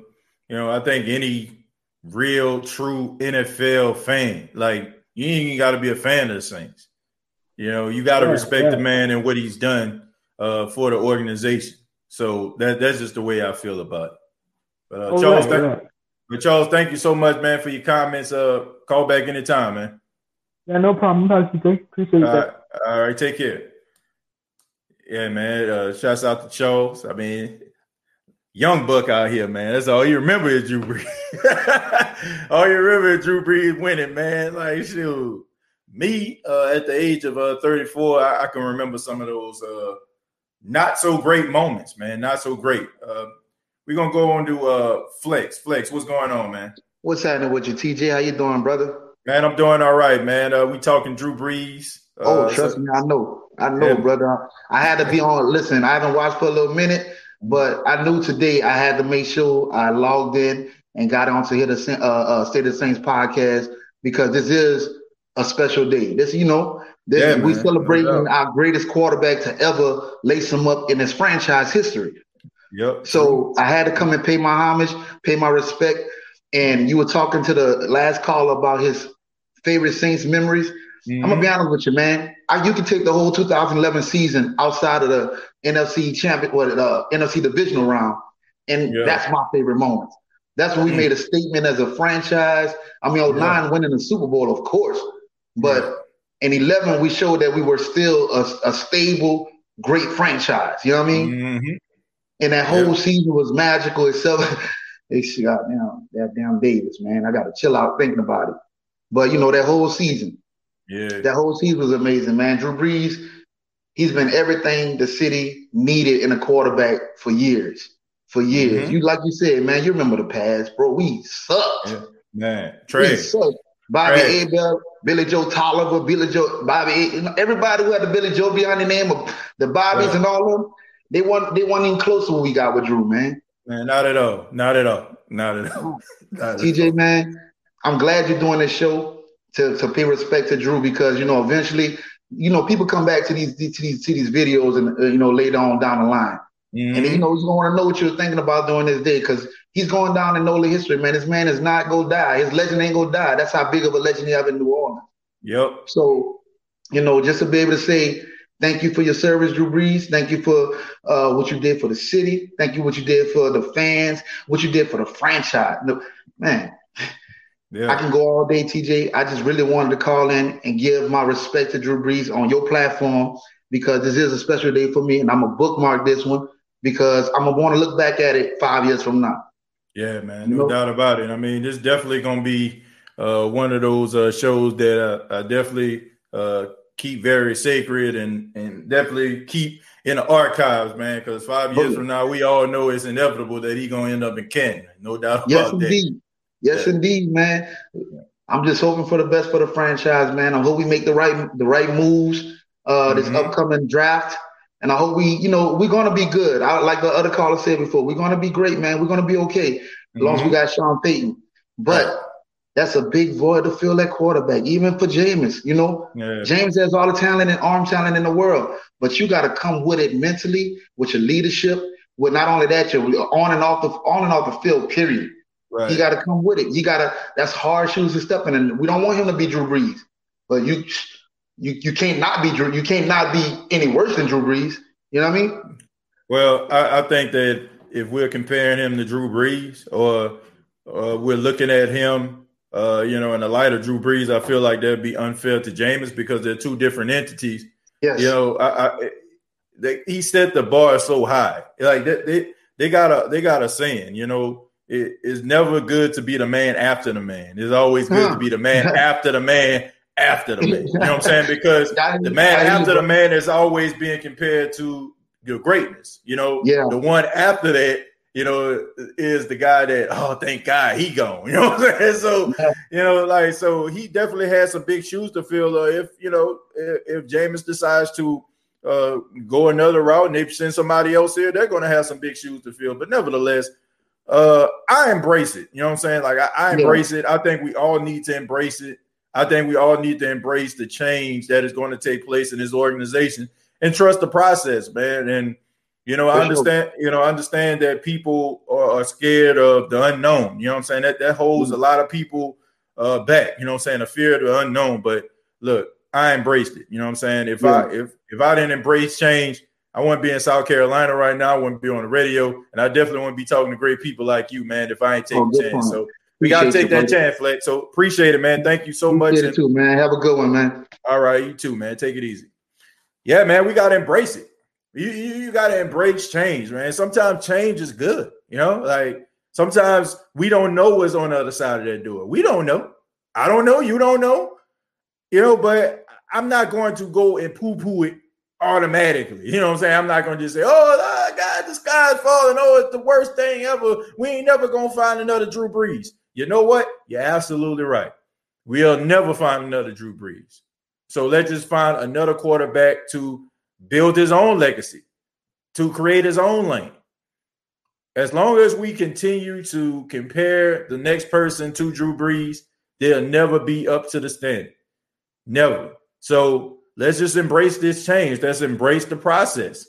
I think any real, true NFL fan, like, you ain't even got to be a fan of the Saints. You know, you got to respect the man and what he's done for the organization. So that's just the way I feel about it. But Charles, thank you so much, man, for your comments. Call back anytime, man. Yeah, no problem. Appreciate that. All right, take care. Yeah, man. Shouts out to Charles. I mean, young buck out here, man. That's all you remember is Drew Brees. All you remember is Drew Brees winning, man. Like, shoot. Me, at the age of 34, I can remember some of those not-so-great moments, man, not so great. We're going to go on to Flex. Flex, what's going on, man? What's happening with you, TJ? How you doing, brother? Man, I'm doing all right, man. We talking Drew Brees. Trust me, I know, brother. I had to be on. Listen, I haven't watched for a little minute, but I knew today I had to make sure I logged in and got on to hear the State of the Saints podcast because this is – a special day. This, you know, we celebrating our greatest quarterback to ever lace him up in his franchise history. Yep. So I had to come and pay my homage, pay my respect. And you were talking to the last caller about his favorite Saints memories. Mm-hmm. I'm gonna be honest with you, man. You can take the whole 2011 season outside of the NFC champion or the NFC divisional round, and that's my favorite moment. That's when we made a statement as a franchise. I mean, 09 winning the Super Bowl, of course. But in 11, we showed that we were still a stable, great franchise. You know what I mean? Mm-hmm. And that whole season was magical itself. It's goddamn Davis, man. I got to chill out thinking about it. But, you know, that whole season. Yeah. That whole season was amazing, man. Drew Brees, he's been everything the city needed in a quarterback for years. Mm-hmm. You like you said, man, you remember the past, bro. We sucked. Yeah, man. We sucked. Bobby Abel, Billy Joe Tolliver, everybody who had the Billy Joe behind the name of the Bobbies and all of them, they weren't even close to what we got with Drew, man. Man, not at all. TJ, man, I'm glad you're doing this show to pay respect to Drew because, you know, eventually, you know, people come back to these videos and, you know, later on down the line. Mm-hmm. And, you know, he's going to know what you're thinking about during this day because he's going down in NOLA history, man. This man is not going to die. His legend ain't going to die. That's how big of a legend you have in New Orleans. Yep. So, you know, just to be able to say thank you for your service, Drew Brees. Thank you for what you did for the city. Thank you what you did for the fans, what you did for the franchise. No, man, I can go all day, TJ. I just really wanted to call in and give my respect to Drew Brees on your platform because this is a special day for me, and I'm going to bookmark this one. Because I'm going to want to look back at it 5 years from now. Yeah, man, no doubt about it. I mean, this is definitely going to be one of those shows that I definitely keep very sacred and definitely keep in the archives, man, because 5 years from now, we all know it's inevitable that he's going to end up in Canton. No doubt about that. Yes, indeed, man. I'm just hoping for the best for the franchise, man. I hope we make the right moves this upcoming draft. And I hope we're going to be good. Like the other caller said before, we're going to be great, man. We're going to be okay as long as we got Sean Payton. But that's a big void to fill at quarterback, even for Jameis. You know, James has all the talent and arm talent in the world, but you got to come with it mentally, with your leadership, with not only that, your on and off the field, period. Right. You got to come with it. That's hard shoes to step in, and we don't want him to be Drew Brees, but you can't not be Drew. You can't not be any worse than Drew Brees. You know what I mean? Well, I think that if we're comparing him to Drew Brees, or we're looking at him, in the light of Drew Brees, I feel like that'd be unfair to Jameis because they're two different entities. Yes. You know, he set the bar so high. Like they got a saying, you know, it's never good to be the man after the man. It's always good to be the man after the man. After the man, you know what I'm saying? Because the man after the man is always being compared to your greatness. You know, the one after that, you know, is the guy that, oh, thank God he gone. You know what I'm saying? So, so he definitely has some big shoes to fill. If Jameis decides to go another route and they send somebody else here, they're going to have some big shoes to fill. But nevertheless, I embrace it. You know what I'm saying? Like I embrace it. I think we all need to embrace it. I think we all need to embrace the change that is going to take place in this organization and trust the process, man. And, I understand that people are scared of the unknown. You know what I'm saying? That holds a lot of people back, you know what I'm saying? The fear of the unknown. But look, I embraced it. You know what I'm saying? If I didn't embrace change, I wouldn't be in South Carolina right now. I wouldn't be on the radio. And I definitely wouldn't be talking to great people like you, man, if I ain't taking a chance. So we got to take that chance, Fleck. So appreciate it, man. Thank you so much. You too, man. Have a good one, man. All right. You too, man. Take it easy. Yeah, man. We got to embrace it. You got to embrace change, man. Sometimes change is good. You know, like sometimes we don't know what's on the other side of that door. We don't know. I don't know. You don't know. You know, but I'm not going to go and poo-poo it automatically. You know what I'm saying? I'm not going to just say, oh, God, the sky's falling. Oh, it's the worst thing ever. We ain't never going to find another Drew Brees. You know what? You're absolutely right. We'll never find another Drew Brees. So let's just find another quarterback to build his own legacy, to create his own lane. As long as we continue to compare the next person to Drew Brees, they'll never be up to the standard. Never. So let's just embrace this change. Let's embrace the process.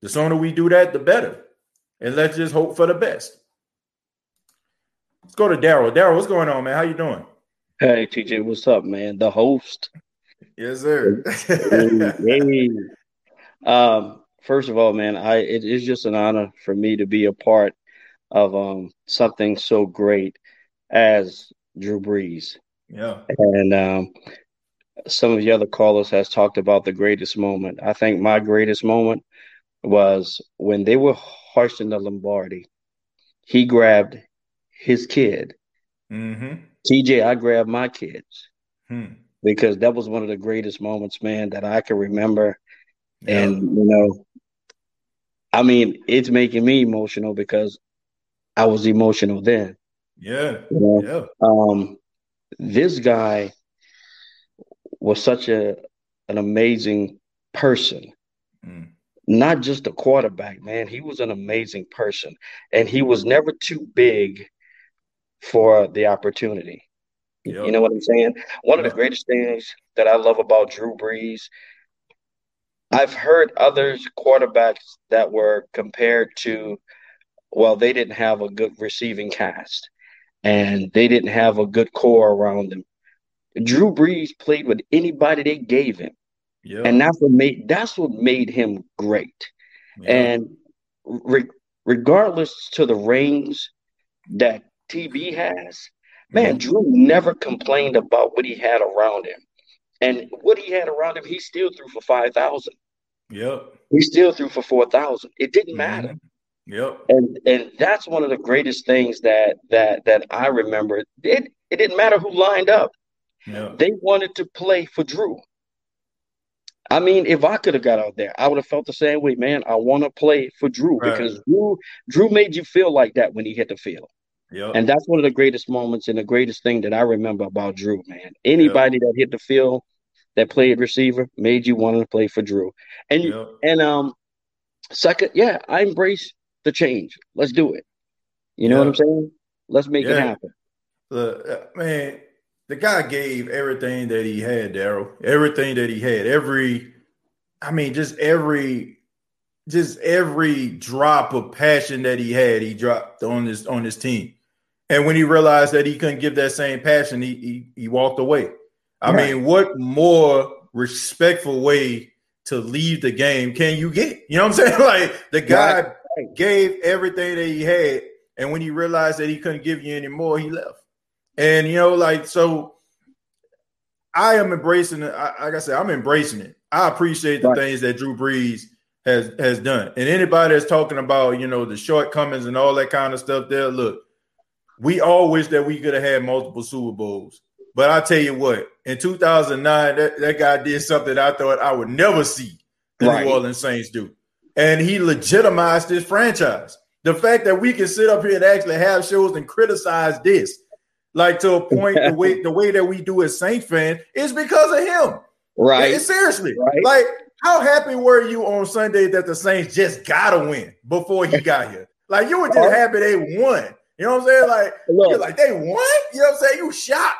The sooner we do that, the better. And let's just hope for the best. Let's go to Daryl. Daryl, what's going on, man? How you doing? Hey, TJ, what's up, man? The host. Yes, sir. Hey. First of all, man, it is just an honor for me to be a part of something so great as Drew Brees. Yeah. And some of the other callers has talked about the greatest moment. I think my greatest moment was when they were harshing the Lombardi. He grabbed his kid. TJ, I grabbed my kids because that was one of the greatest moments, man, that I can remember. Yeah. And, it's making me emotional because I was emotional then. Yeah. This guy was such an amazing person. Not just a quarterback, man. He was an amazing person. And he was never too big for the opportunity. Yep. You know what I'm saying? One of the greatest things that I love about Drew Brees, I've heard other quarterbacks that were compared to, well, they didn't have a good receiving cast and they didn't have a good core around them. Drew Brees played with anybody they gave him. Yep. And that's what made him great. Yep. And regardless to the rings that TB has, man, Drew never complained about what he had around him. And what he had around him, he still threw for 5,000. Yep. He still threw for 4,000. It didn't matter. Yep. And that's one of the greatest things that I remember. It didn't matter who lined up. Yep. They wanted to play for Drew. I mean, if I could have got out there, I would have felt the same way, man. I want to play for Drew, right? Because Drew made you feel like that when he hit the field. Yep. And that's one of the greatest moments and the greatest thing that I remember about Drew, man. Anybody that hit the field that played receiver made you want to play for Drew. And second, I embrace the change. Let's do it. You know what I'm saying? Let's make it happen. Man, the guy gave everything that he had, Darryl. Everything that he had. Every drop of passion that he had, he dropped on his team. And when he realized that he couldn't give that same passion, he walked away. I mean, what more respectful way to leave the game can you get? You know what I'm saying? Like, the guy gave everything that he had, and when he realized that he couldn't give you any more, he left. And, so I am embracing it. Like I said, I'm embracing it. I appreciate the things that Drew Brees has done. And anybody that's talking about, the shortcomings and all that kind of stuff there, look, we all wish that we could have had multiple Super Bowls. But I tell you what, in 2009, that guy did something I thought I would never see the New Orleans Saints do. And he legitimized this franchise. The fact that we can sit up here and actually have shows and criticize this, like, to a point, the way that we do as Saints fans, is because of him. Right. Like, seriously. Right. Like, how happy were you on Sunday that the Saints just got to win before he got here? Like, you were just happy they won. You know what I'm saying? Like, you're like, they won? You know what I'm saying? You shocked.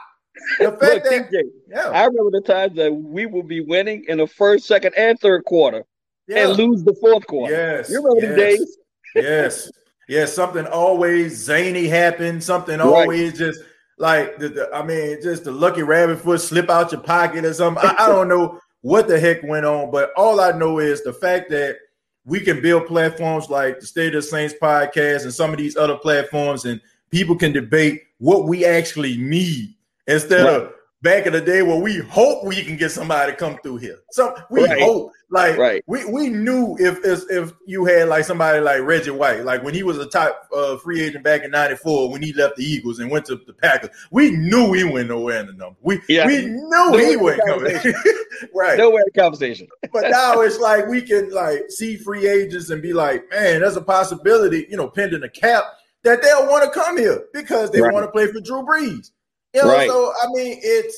The fact that TJ, I remember the times that we would be winning in the first, second, and third quarter and lose the fourth quarter. Yes. You remember the days? Yes. Yes. Something always zany happened. Something always just like, just the lucky rabbit foot slip out your pocket or something. I don't know what the heck went on, but all I know is the fact that we can build platforms like the State of the Saints podcast and some of these other platforms, and people can debate what we actually need. Instead of back in the day where we hope we can get somebody to come through here. So we hope, like, we knew if you had, like, somebody like Reggie White, like when he was a top free agent back in 94, when he left the Eagles and went to the Packers, we knew he went nowhere in the number. We knew he wasn't coming. Nowhere in the conversation. But now it's like we can, like, see free agents and be like, man, there's a possibility, pending a cap, that they'll want to come here because they want to play for Drew Brees. So, I mean, it's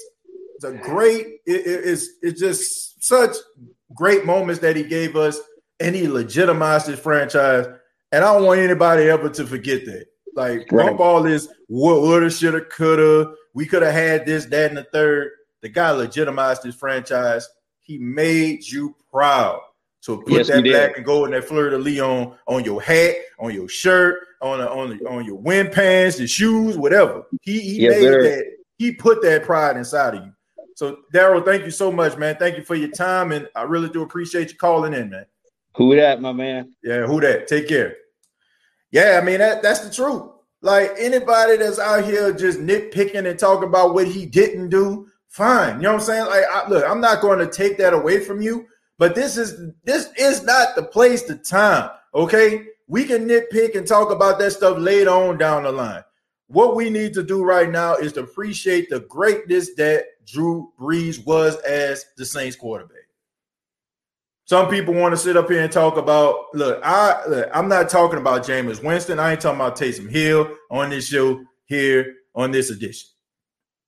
just such great moments that he gave us, and he legitimized his franchise, and I don't want anybody ever to forget that. Like, bump all this woulda, shoulda, coulda, we could have had this, that, and the third. The guy legitimized his franchise. He made you proud. So put that black and gold and that fleur-de-lis on your hat, on your shirt, on your wind pants, the shoes, whatever. He made that. He put that pride inside of you. So, Darryl, thank you so much, man. Thank you for your time, and I really do appreciate you calling in, man. Who that, my man? Yeah, who that? Take care. Yeah, I mean, that's the truth. Like, anybody that's out here just nitpicking and talking about what he didn't do, fine. You know what I'm saying? Like, I'm not going to take that away from you. But this is not the place, the time, okay? We can nitpick and talk about that stuff later on down the line. What we need to do right now is to appreciate the greatness that Drew Brees was as the Saints quarterback. Some people want to sit up here and talk about, I'm not talking about Jameis Winston. I ain't talking about Taysom Hill on this show here on this edition.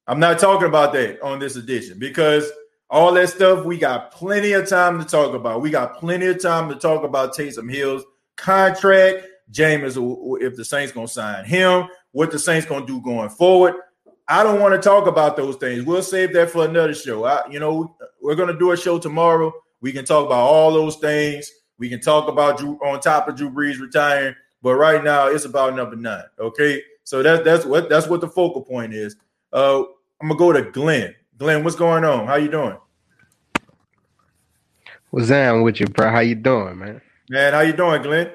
I'm not talking about that on this edition because all that stuff, we got plenty of time to talk about. We got plenty of time to talk about Taysom Hill's contract, Jameis, if the Saints going to sign him, what the Saints going to do going forward. I don't want to talk about those things. We'll save that for another show. We're going to do a show tomorrow. We can talk about all those things. We can talk about Drew on top of Drew Brees retiring. But right now, it's about number 9, okay? So that's what the focal point is. I'm going to go to Glenn. Glenn, what's going on? How you doing? What's up with you, bro? How you doing, man? Man, how you doing, Glenn?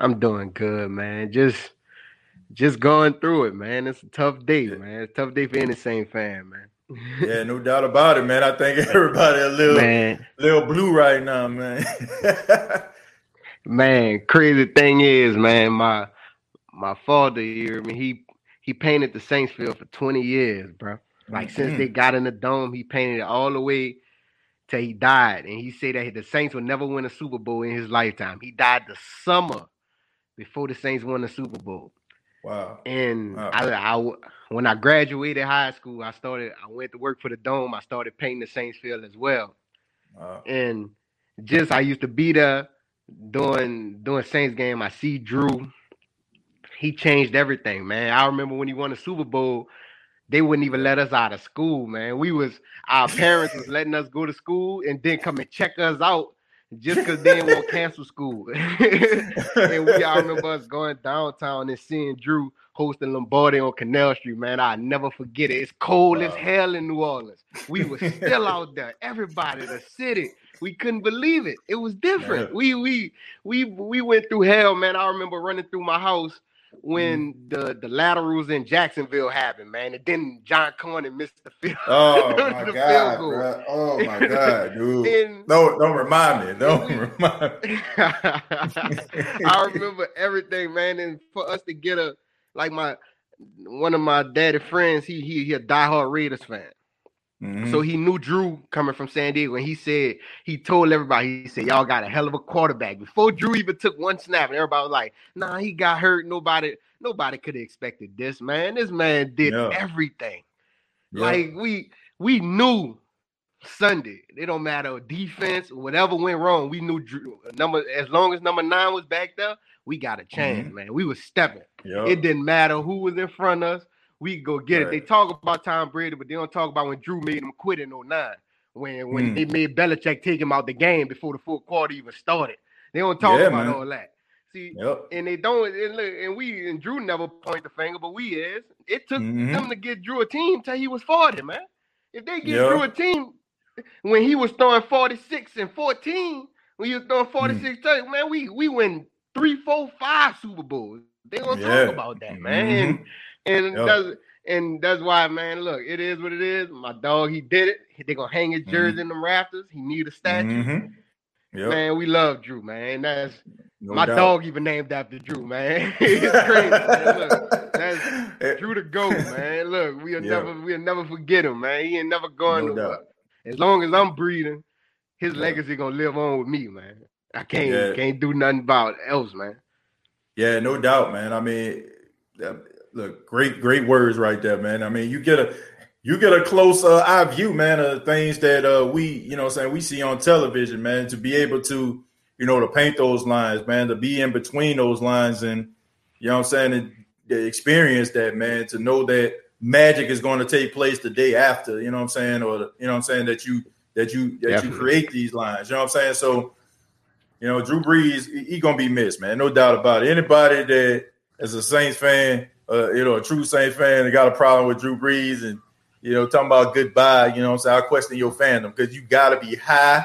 I'm doing good, man. Just going through it, man. It's a tough day, man. It's a tough day for any Saints fan, man. Yeah, no doubt about it, man. I think everybody a little blue right now, man. Man, crazy thing is, man, my father here, I mean, he painted the Saints field for 20 years, bro. Like, since they got in the dome, he painted it all the way till he died. And he said that the Saints would never win a Super Bowl in his lifetime. He died the summer before the Saints won the Super Bowl. Wow. And wow. When I graduated high school, I went to work for the Dome. I started painting the Saints field as well. Wow. And I used to be there doing Saints game. I see Drew. He changed everything, man. I remember when he won the Super Bowl, they wouldn't even let us out of school, man. Our parents was letting us go to school and then come and check us out just because they didn't want to cancel school. And I remember us going downtown and seeing Drew hosting Lombardi on Canal Street, man. I'll never forget it. It's cold as hell in New Orleans. We were still out there. Everybody, the city. We couldn't believe it. It was different. Yeah. We went through hell, man. I remember running through my house when the laterals in Jacksonville happened, man. And then John Cornyn missed the field. Oh, my God, bro. Oh, my God, dude. Don't remind me. I remember everything, man. And for us to get one of my daddy friends, he a diehard Raiders fan. Mm-hmm. So he knew Drew coming from San Diego, and he told everybody, he said, y'all got a hell of a quarterback. Before Drew even took one snap, and everybody was like, nah, he got hurt. Nobody could have expected this, man. This man did everything. Yeah. We knew Sunday. It don't matter defense, whatever went wrong. We knew Drew. As long as number 9 was back there, we got a chance, mm-hmm. man. We was stepping. Yeah. It didn't matter who was in front of us. We go get it. They talk about Tom Brady, but they don't talk about when Drew made him quit in 2009, when they made Belichick take him out the game before the fourth quarter even started. They don't talk about all that. See, and they don't. And Drew never point the finger, but we is. It took them to get Drew a team till he was 40, man. If they get Drew a team when he was throwing 46 and 14, when he was throwing 46, 30, man, we win 3, 4, 5 Super Bowls. They don't talk about that, man. Mm-hmm. And that's why, man, look, it is what it is. My dog, he did it. They're going to hang his jersey in the rafters. He need a statue. Mm-hmm. Yep. Man, we love Drew, man. That's dog even named after Drew, man. It's crazy, man. Look, that's Drew the GOAT, man. Look, we'll never forget him, man. He ain't never going nowhere. As long as I'm breathing, his legacy going to live on with me, man. I can't do nothing about else, man. Yeah, no doubt, man. I mean, look, great words right there, man. I mean, you get a close eye view, man, of things that we, you know what I'm saying, we see on television, man, to be able to, you know, to paint those lines, man, to be in between those lines and, you know what I'm saying, and to experience that, man, to know that magic is going to take place the day after, you know what I'm saying, or, you know what I'm saying, that you create these lines, you know what I'm saying? So, you know, Drew Brees, he going to be missed, man, no doubt about it. Anybody that is a Saints fan, you know, a true Saints fan that got a problem with Drew Brees and, you know, talking about goodbye, you know what I'm saying? I question your fandom because you got to be high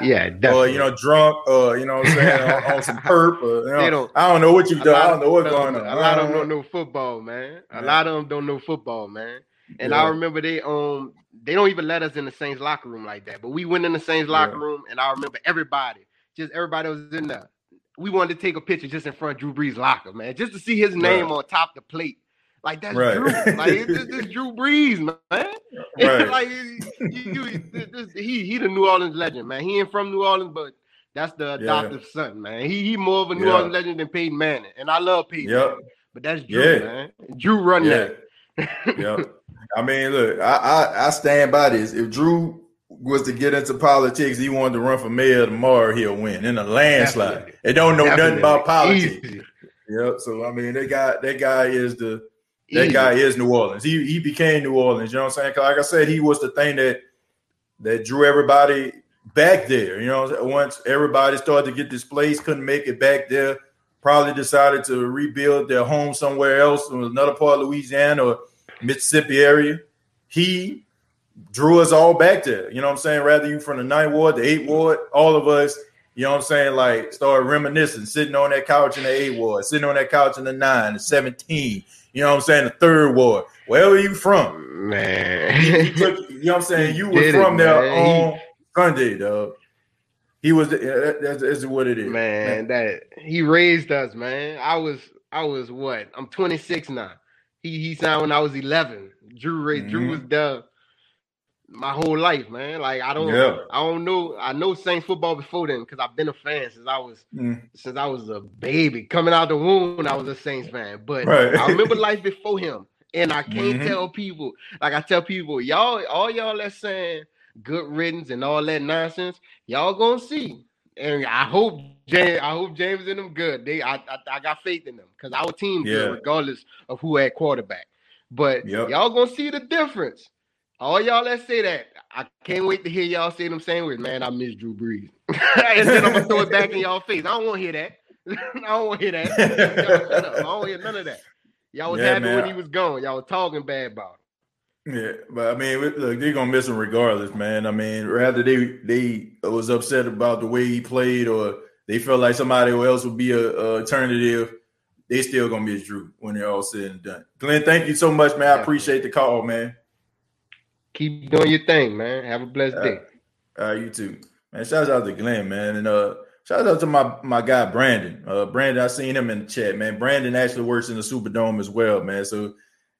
or, you know, drunk or, you know what I'm saying, on some perp. Or, you know, I don't know what you've done. I don't know what's going on. A lot of them don't know football, man. A lot of them don't know football, man. And I remember they don't even let us in the Saints locker room like that. But we went in the Saints locker room, and I remember everybody was in there. We wanted to take a picture just in front of Drew Brees' locker, man, just to see his name on top of the plate. Like, that's Drew. Like, this Drew Brees, man. Right. Like, he the New Orleans legend, man. He ain't from New Orleans, but that's the adoptive son, man. He more of a New Orleans legend than Peyton Manning. And I love Peyton Manning, but that's Drew, man. Drew run that. I mean, look, I stand by this. If Drew was to get into politics, he wanted to run for mayor tomorrow, he'll win in a landslide. Definitely. They don't know nothing about politics. Easy. Yep. So, I mean, that guy is New Orleans. He became New Orleans. You know what I'm saying? Cause like I said, he was the thing that drew everybody back there. You know, once everybody started to get displaced, couldn't make it back there, probably decided to rebuild their home somewhere else in another part of Louisiana or Mississippi area. He drew us all back there. You know what I'm saying? Rather you from the 9th ward, the 8th ward, all of us. You know what I'm saying? Like, start reminiscing, sitting on that couch in the 8th ward, sitting on that couch in the 9, the 17. You know what I'm saying? The 3rd ward. Wherever you from, man. You know what I'm saying? You were from there on Sunday, dog. He was. That's what it is, man. That he raised us, man. I was what? I'm 26 now. He signed when I was 11. Drew was there my whole life, man. Like I don't know. I know Saints football before then because I've been a fan since I was a baby. Coming out the womb, I was a Saints fan. But I remember life before him, and I can't tell people. Like I tell people, all y'all that's saying good riddance and all that nonsense, y'all gonna see. And I hope James and them good. I got faith in them because our team good regardless of who had quarterback. But y'all gonna see the difference. All y'all that say that, I can't wait to hear y'all say them same words. Man, I miss Drew Brees. And then I'm gonna throw it back in y'all face. I don't want to hear that. I don't hear none of that. Y'all was happy when he was gone. Y'all was talking bad about him. Yeah, but I mean, look, they're gonna miss him regardless, man. I mean, rather they was upset about the way he played, or they felt like somebody else would be an alternative. They still gonna miss Drew when they're all said and done. Glenn, thank you so much, man. I appreciate the call, man. Keep doing your thing, man. Have a blessed day. All right, you too. Man, shout out to Glenn, man. And shout out to my guy, Brandon. Brandon, I seen him in the chat, man. Brandon actually works in the Superdome as well, man. So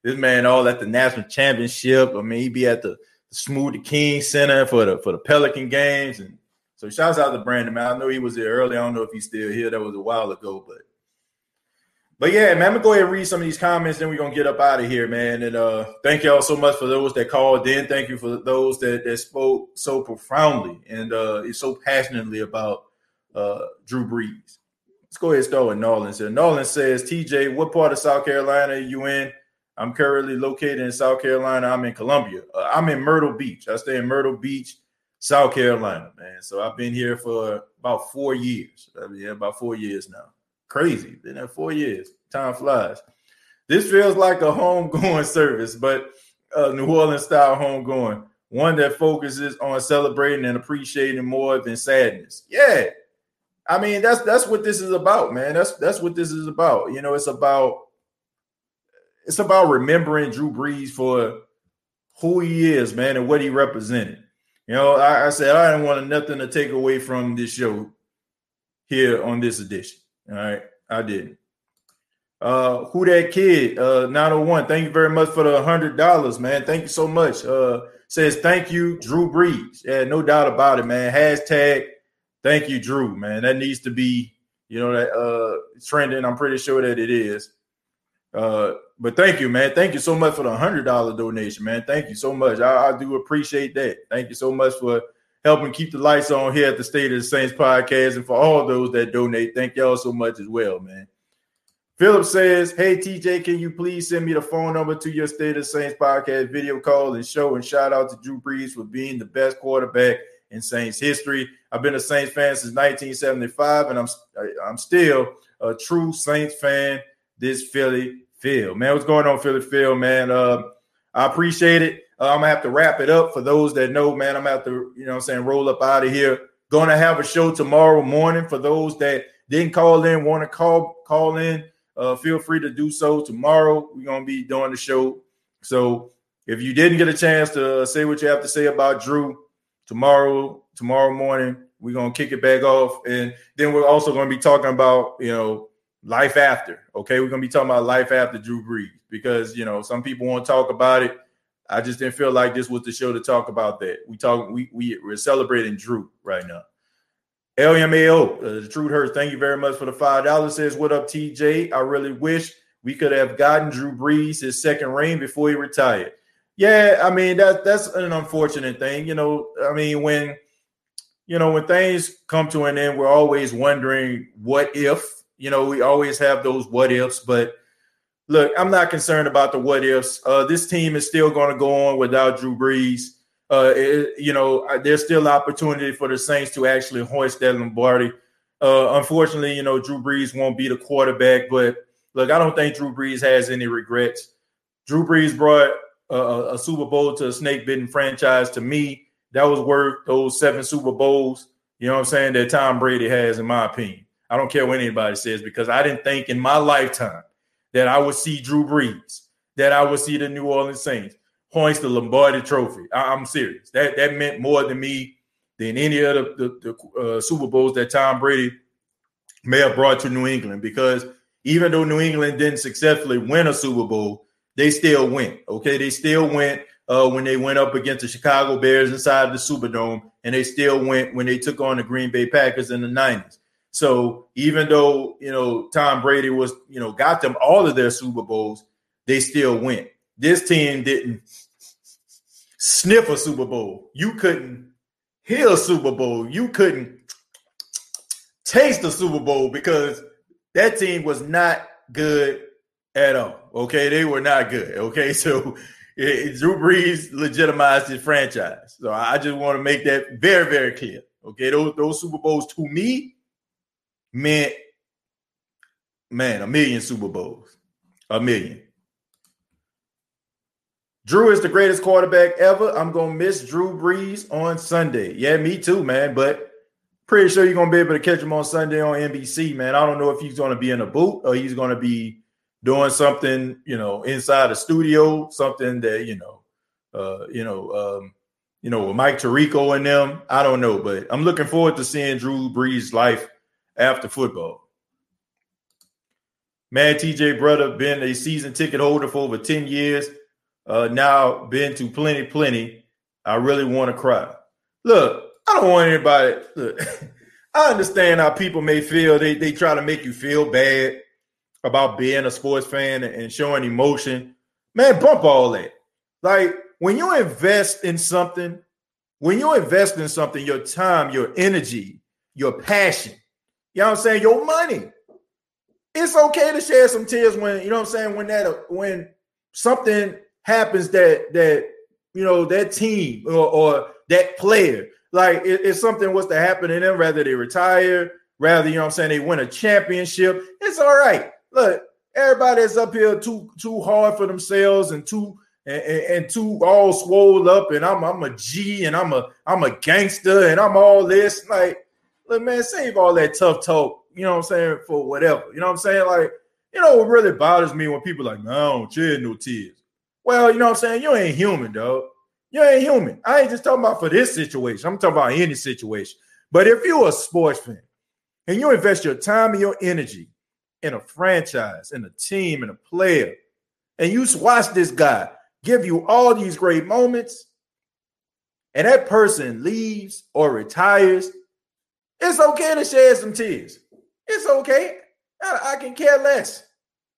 this man all at the national championship. I mean, he be at the Smoothie King Center for the Pelican games. And so shout out to Brandon, man. I know he was there early. I don't know if he's still here. That was a while ago, But yeah, man, I'm going to go ahead and read some of these comments, then we're going to get up out of here, man. And thank y'all so much for those that called in. Thank you for those that spoke so profoundly and so passionately about Drew Brees. Let's go ahead and start with Nolan. Nolan says, TJ, what part of South Carolina are you in? I'm currently located in South Carolina. I'm in Columbia. I'm in Myrtle Beach. I stay in Myrtle Beach, South Carolina, man. So I've been here for about 4 years. I mean, about 4 years now. Crazy. Been there 4 years. Time flies. This feels like a homegoing service, but a New Orleans style homegoing. One that focuses on celebrating and appreciating more than sadness. Yeah. I mean, that's what this is about, man. That's what this is about. You know, it's about remembering Drew Brees for who he is, man, and what he represented. You know, I said I didn't want nothing to take away from this show here on this edition. All right, I did. Who that kid? 901. Thank you very much for the $100, man. Thank you so much. Says thank you, Drew Brees. Yeah, no doubt about it, man. Hashtag thank you, Drew, man. That needs to be, you know, that trending. I'm pretty sure that it is. But thank you, man. Thank you so much for the $100 donation, man. Thank you so much. I do appreciate that. Thank you so much for helping keep the lights on here at the State of the Saints podcast. And for all those that donate, thank y'all so much as well, man. Philip says, hey, TJ, can you please send me the phone number to your State of the Saints podcast video call and show, and shout out to Drew Brees for being the best quarterback in Saints history. I've been a Saints fan since 1975, and I'm still a true Saints fan. This Philly Phil. Man, what's going on, Philly Phil, man? I appreciate it. I'm going to have to wrap it up. For those that know, man, I'm going to have to, you know what I'm saying, roll up out of here. Going to have a show tomorrow morning. For those that didn't call in, want to call in, feel free to do so tomorrow. We're going to be doing the show. So if you didn't get a chance to say what you have to say about Drew tomorrow morning, we're going to kick it back off. And then we're also going to be talking about, you know, life after. Okay, we're going to be talking about life after Drew Brees because, you know, some people want to talk about it. I just didn't feel like this was the show to talk about that. We're celebrating Drew right now. LMAO, the truth hurts. Thank you very much for the $5. Says, what up, TJ? I really wish we could have gotten Drew Brees his second ring before he retired. Yeah, I mean that's an unfortunate thing, you know. I mean, when things come to an end, we're always wondering what if. You know, we always have those what ifs, but. Look, I'm not concerned about the what ifs. This team is still going to go on without Drew Brees. You know, there's still opportunity for the Saints to actually hoist that Lombardi. Unfortunately, you know, Drew Brees won't be the quarterback. But, look, I don't think Drew Brees has any regrets. Drew Brees brought a Super Bowl to a snake-bitten franchise. To me, that was worth those 7 Super Bowls, you know what I'm saying, that Tom Brady has, in my opinion. I don't care what anybody says, because I didn't think in my lifetime that I would see Drew Brees, that I would see the New Orleans Saints hoist the Lombardi Trophy. I'm serious. That meant more to me than any of the Super Bowls that Tom Brady may have brought to New England, because even though New England didn't successfully win a Super Bowl, they still went. Okay, they still went. when they went up against the Chicago Bears inside the Superdome, and they still went when they took on the Green Bay Packers in the 90s. So even though, you know, Tom Brady was, you know, got them all of their Super Bowls, they still went. This team didn't sniff a Super Bowl. You couldn't hear a Super Bowl. You couldn't taste a Super Bowl because that team was not good at all. Okay, they were not good. Okay, so Drew Brees legitimized his franchise. So I just want to make that very, very clear. Okay, those Super Bowls to me meant, man, 1,000,000 Super Bowls. 1,000,000. Drew is the greatest quarterback ever. I'm going to miss Drew Brees on Sunday. Yeah, me too, man. But pretty sure you're going to be able to catch him on Sunday on NBC, man. I don't know if he's going to be in a boot or he's going to be doing something, you know, inside a studio, something that, with Mike Tirico and them. I don't know, but I'm looking forward to seeing Drew Brees' life after football. Man, TJ brother, been a season ticket holder for over 10 years. Now been to plenty. I really want to cry. Look, I don't want anybody. Look, I understand how people may feel. They try to make you feel bad about being a sports fan and showing emotion. Man, bump all that. Like, when you invest in something, your time, your energy, your passion, you know what I'm saying, your money, it's okay to share some tears when, you know what I'm saying, when something happens that team or that player, like if something was to happen to them, rather they retire, rather, you know what I'm saying, they win a championship, it's all right. Look, everybody's up here too hard for themselves and too all swole up, and I'm a G and I'm a gangster and I'm all this. Like, look, man, save all that tough talk, you know what I'm saying, for whatever. You know what I'm saying? Like, you know what really bothers me when people are like, no, I don't shed no tears. Well, you know what I'm saying? You ain't human, dog. You ain't human. I ain't just talking about for this situation. I'm talking about any situation. But if you're a sports fan and you invest your time and your energy in a franchise, in a team, in a player, and you watch this guy give you all these great moments, and that person leaves or retires, it's okay to shed some tears. It's okay. I can care less.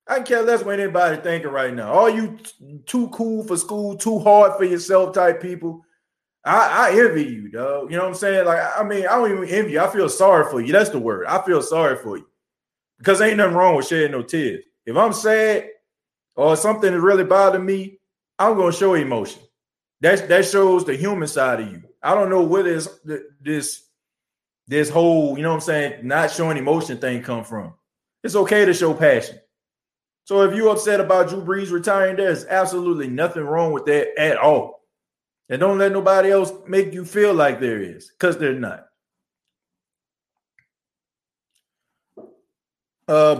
I can care less what anybody's thinking right now. All you too cool for school, too hard for yourself type people, I envy you, dog. You know what I'm saying? Like, I mean, I don't even envy you. I feel sorry for you. That's the word. I feel sorry for you. Because ain't nothing wrong with shedding no tears. If I'm sad or something that really bothered me, I'm going to show emotion. That shows the human side of you. I don't know where this whole, you know what I'm saying, not showing emotion thing come from. It's okay to show passion. So if you're upset about Drew Brees retiring, there's absolutely nothing wrong with that at all. And don't let nobody else make you feel like there is, because they're not.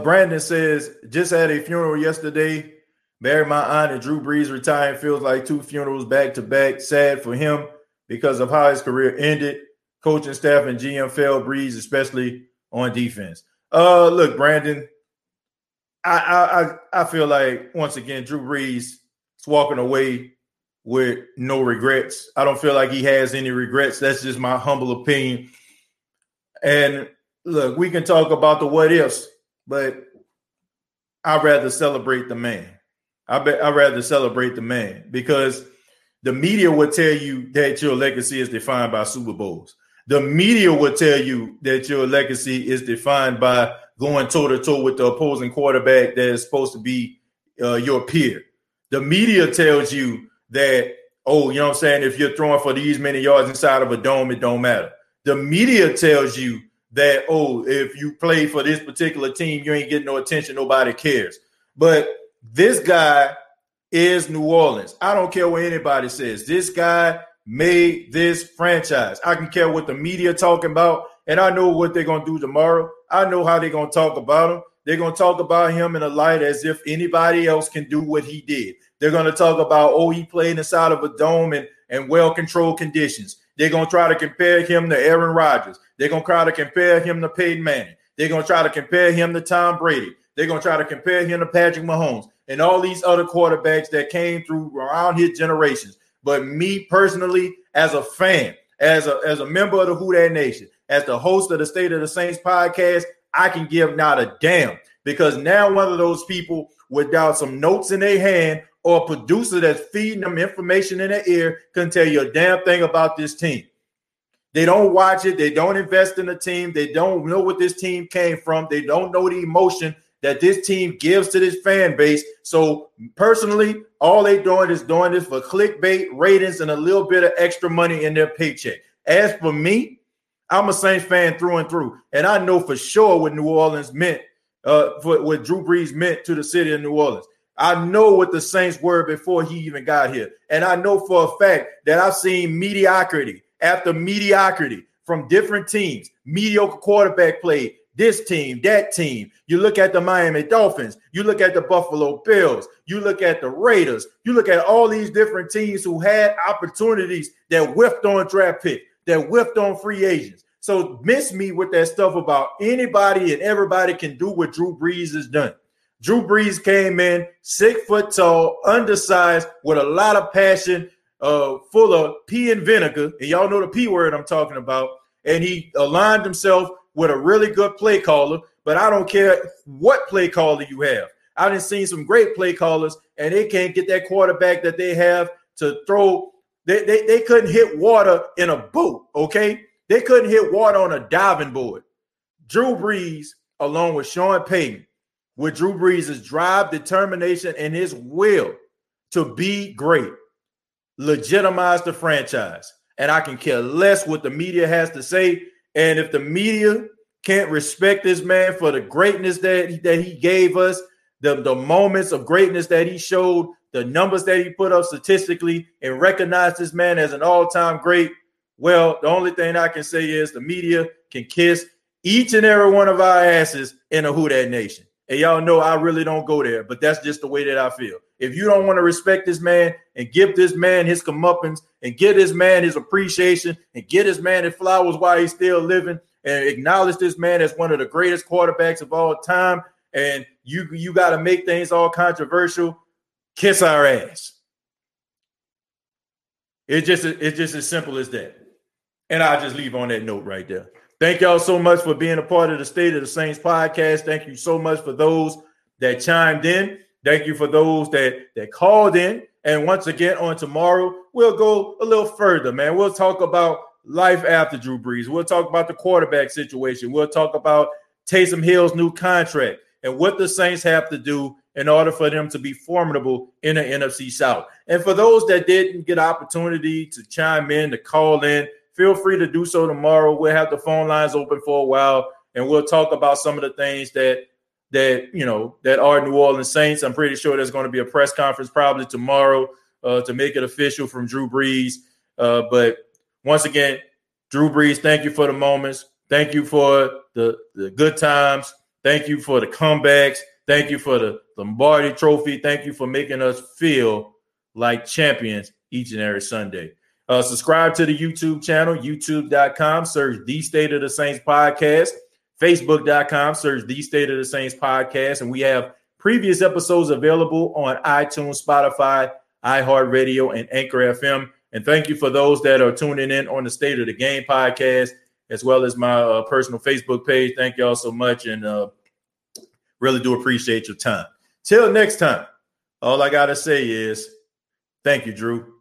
Brandon says, just had a funeral yesterday. Buried my aunt and Drew Brees retiring feels like two funerals back to back. Sad for him because of how his career ended. Coaching staff and GM failed Brees, especially on defense. Look, Brandon. I feel like, once again, Drew Brees is walking away with no regrets. I don't feel like he has any regrets. That's just my humble opinion. And look, we can talk about the what ifs, but I'd rather celebrate the man. I'd rather celebrate the man, because the media will tell you that your legacy is defined by Super Bowls. The media will tell you that your legacy is defined by going toe-to-toe with the opposing quarterback that is supposed to be your peer. The media tells you that, oh, you know what I'm saying, if you're throwing for these many yards inside of a dome, it don't matter. The media tells you that, oh, if you play for this particular team, you ain't getting no attention, nobody cares. But this guy is New Orleans. I don't care what anybody says. This guy made this franchise. I can care what the media talking about, and I know what they're going to do tomorrow. I know how they're going to talk about him. They're going to talk about him in a light as if anybody else can do what he did. They're going to talk about, oh, he played inside of a dome and well-controlled conditions. They're going to try to compare him to Aaron Rodgers. They're going to try to compare him to Peyton Manning. They're going to try to compare him to Tom Brady. They're going to try to compare him to Patrick Mahomes and all these other quarterbacks that came through around his generations. But me personally, as a fan, as a member of the Who Dat Nation, as the host of the State of the Saints podcast, I can give not a damn, because now one of those people without some notes in their hand or a producer that's feeding them information in their ear can tell you a damn thing about this team. They don't watch it. They don't invest in the team. They don't know what this team came from. They don't know the emotion that this team gives to this fan base. So personally, all they're doing is doing this for clickbait, ratings, and a little bit of extra money in their paycheck. As for me, I'm a Saints fan through and through. And I know for sure what New Orleans meant, what Drew Brees meant to the city of New Orleans. I know what the Saints were before he even got here. And I know for a fact that I've seen mediocrity after mediocrity from different teams, mediocre quarterback play, this team, that team. You look at the Miami Dolphins. You look at the Buffalo Bills. You look at the Raiders. You look at all these different teams who had opportunities that whiffed on draft pick, that whiffed on free agents. So miss me with that stuff about anybody and everybody can do what Drew Brees has done. Drew Brees came in 6 foot tall, undersized, with a lot of passion, full of pee and vinegar. And y'all know the P word I'm talking about. And he aligned himself with a really good play caller, but I don't care what play caller you have. I've just seen some great play callers, and they can't get that quarterback that they have to throw. They couldn't hit water in a boat, okay? They couldn't hit water on a diving board. Drew Brees, along with Sean Payton, with Drew Brees' drive, determination, and his will to be great, legitimize the franchise. And I can care less what the media has to say. And if the media can't respect this man for the greatness that he gave us, the moments of greatness that he showed, the numbers that he put up statistically, and recognize this man as an all-time great, well, the only thing I can say is the media can kiss each and every one of our asses in a Who Dat Nation. And y'all know I really don't go there, but that's just the way that I feel. If you don't want to respect this man and give this man his comeuppance and give this man his appreciation and give this man his flowers while he's still living and acknowledge this man as one of the greatest quarterbacks of all time, and you got to make things all controversial, kiss our ass. It's just as simple as that. And I'll just leave on that note right there. Thank y'all so much for being a part of the State of the Saints podcast. Thank you so much for those that chimed in. Thank you for those that called in. And once again, on tomorrow, we'll go a little further, man. We'll talk about life after Drew Brees. We'll talk about the quarterback situation. We'll talk about Taysom Hill's new contract and what the Saints have to do in order for them to be formidable in the NFC South. And for those that didn't get an opportunity to chime in, to call in, feel free to do so tomorrow. We'll have the phone lines open for a while, and we'll talk about some of the things that are New Orleans Saints. I'm pretty sure there's going to be a press conference probably tomorrow to make it official from Drew Brees. But once again, Drew Brees, thank you for the moments. Thank you for the good times. Thank you for the comebacks. Thank you for the Lombardi Trophy. Thank you for making us feel like champions each and every Sunday. Subscribe to the YouTube channel, youtube.com, search The State of the Saints Podcast. Facebook.com, search The State of the Saints Podcast, and we have previous episodes available on iTunes, Spotify, iHeartRadio, and Anchor FM. And thank you for those that are tuning in on the State of the Game podcast, as well as my personal Facebook page. Thank y'all so much, and really do appreciate your time. Till next time, all I got to say is thank you, Drew.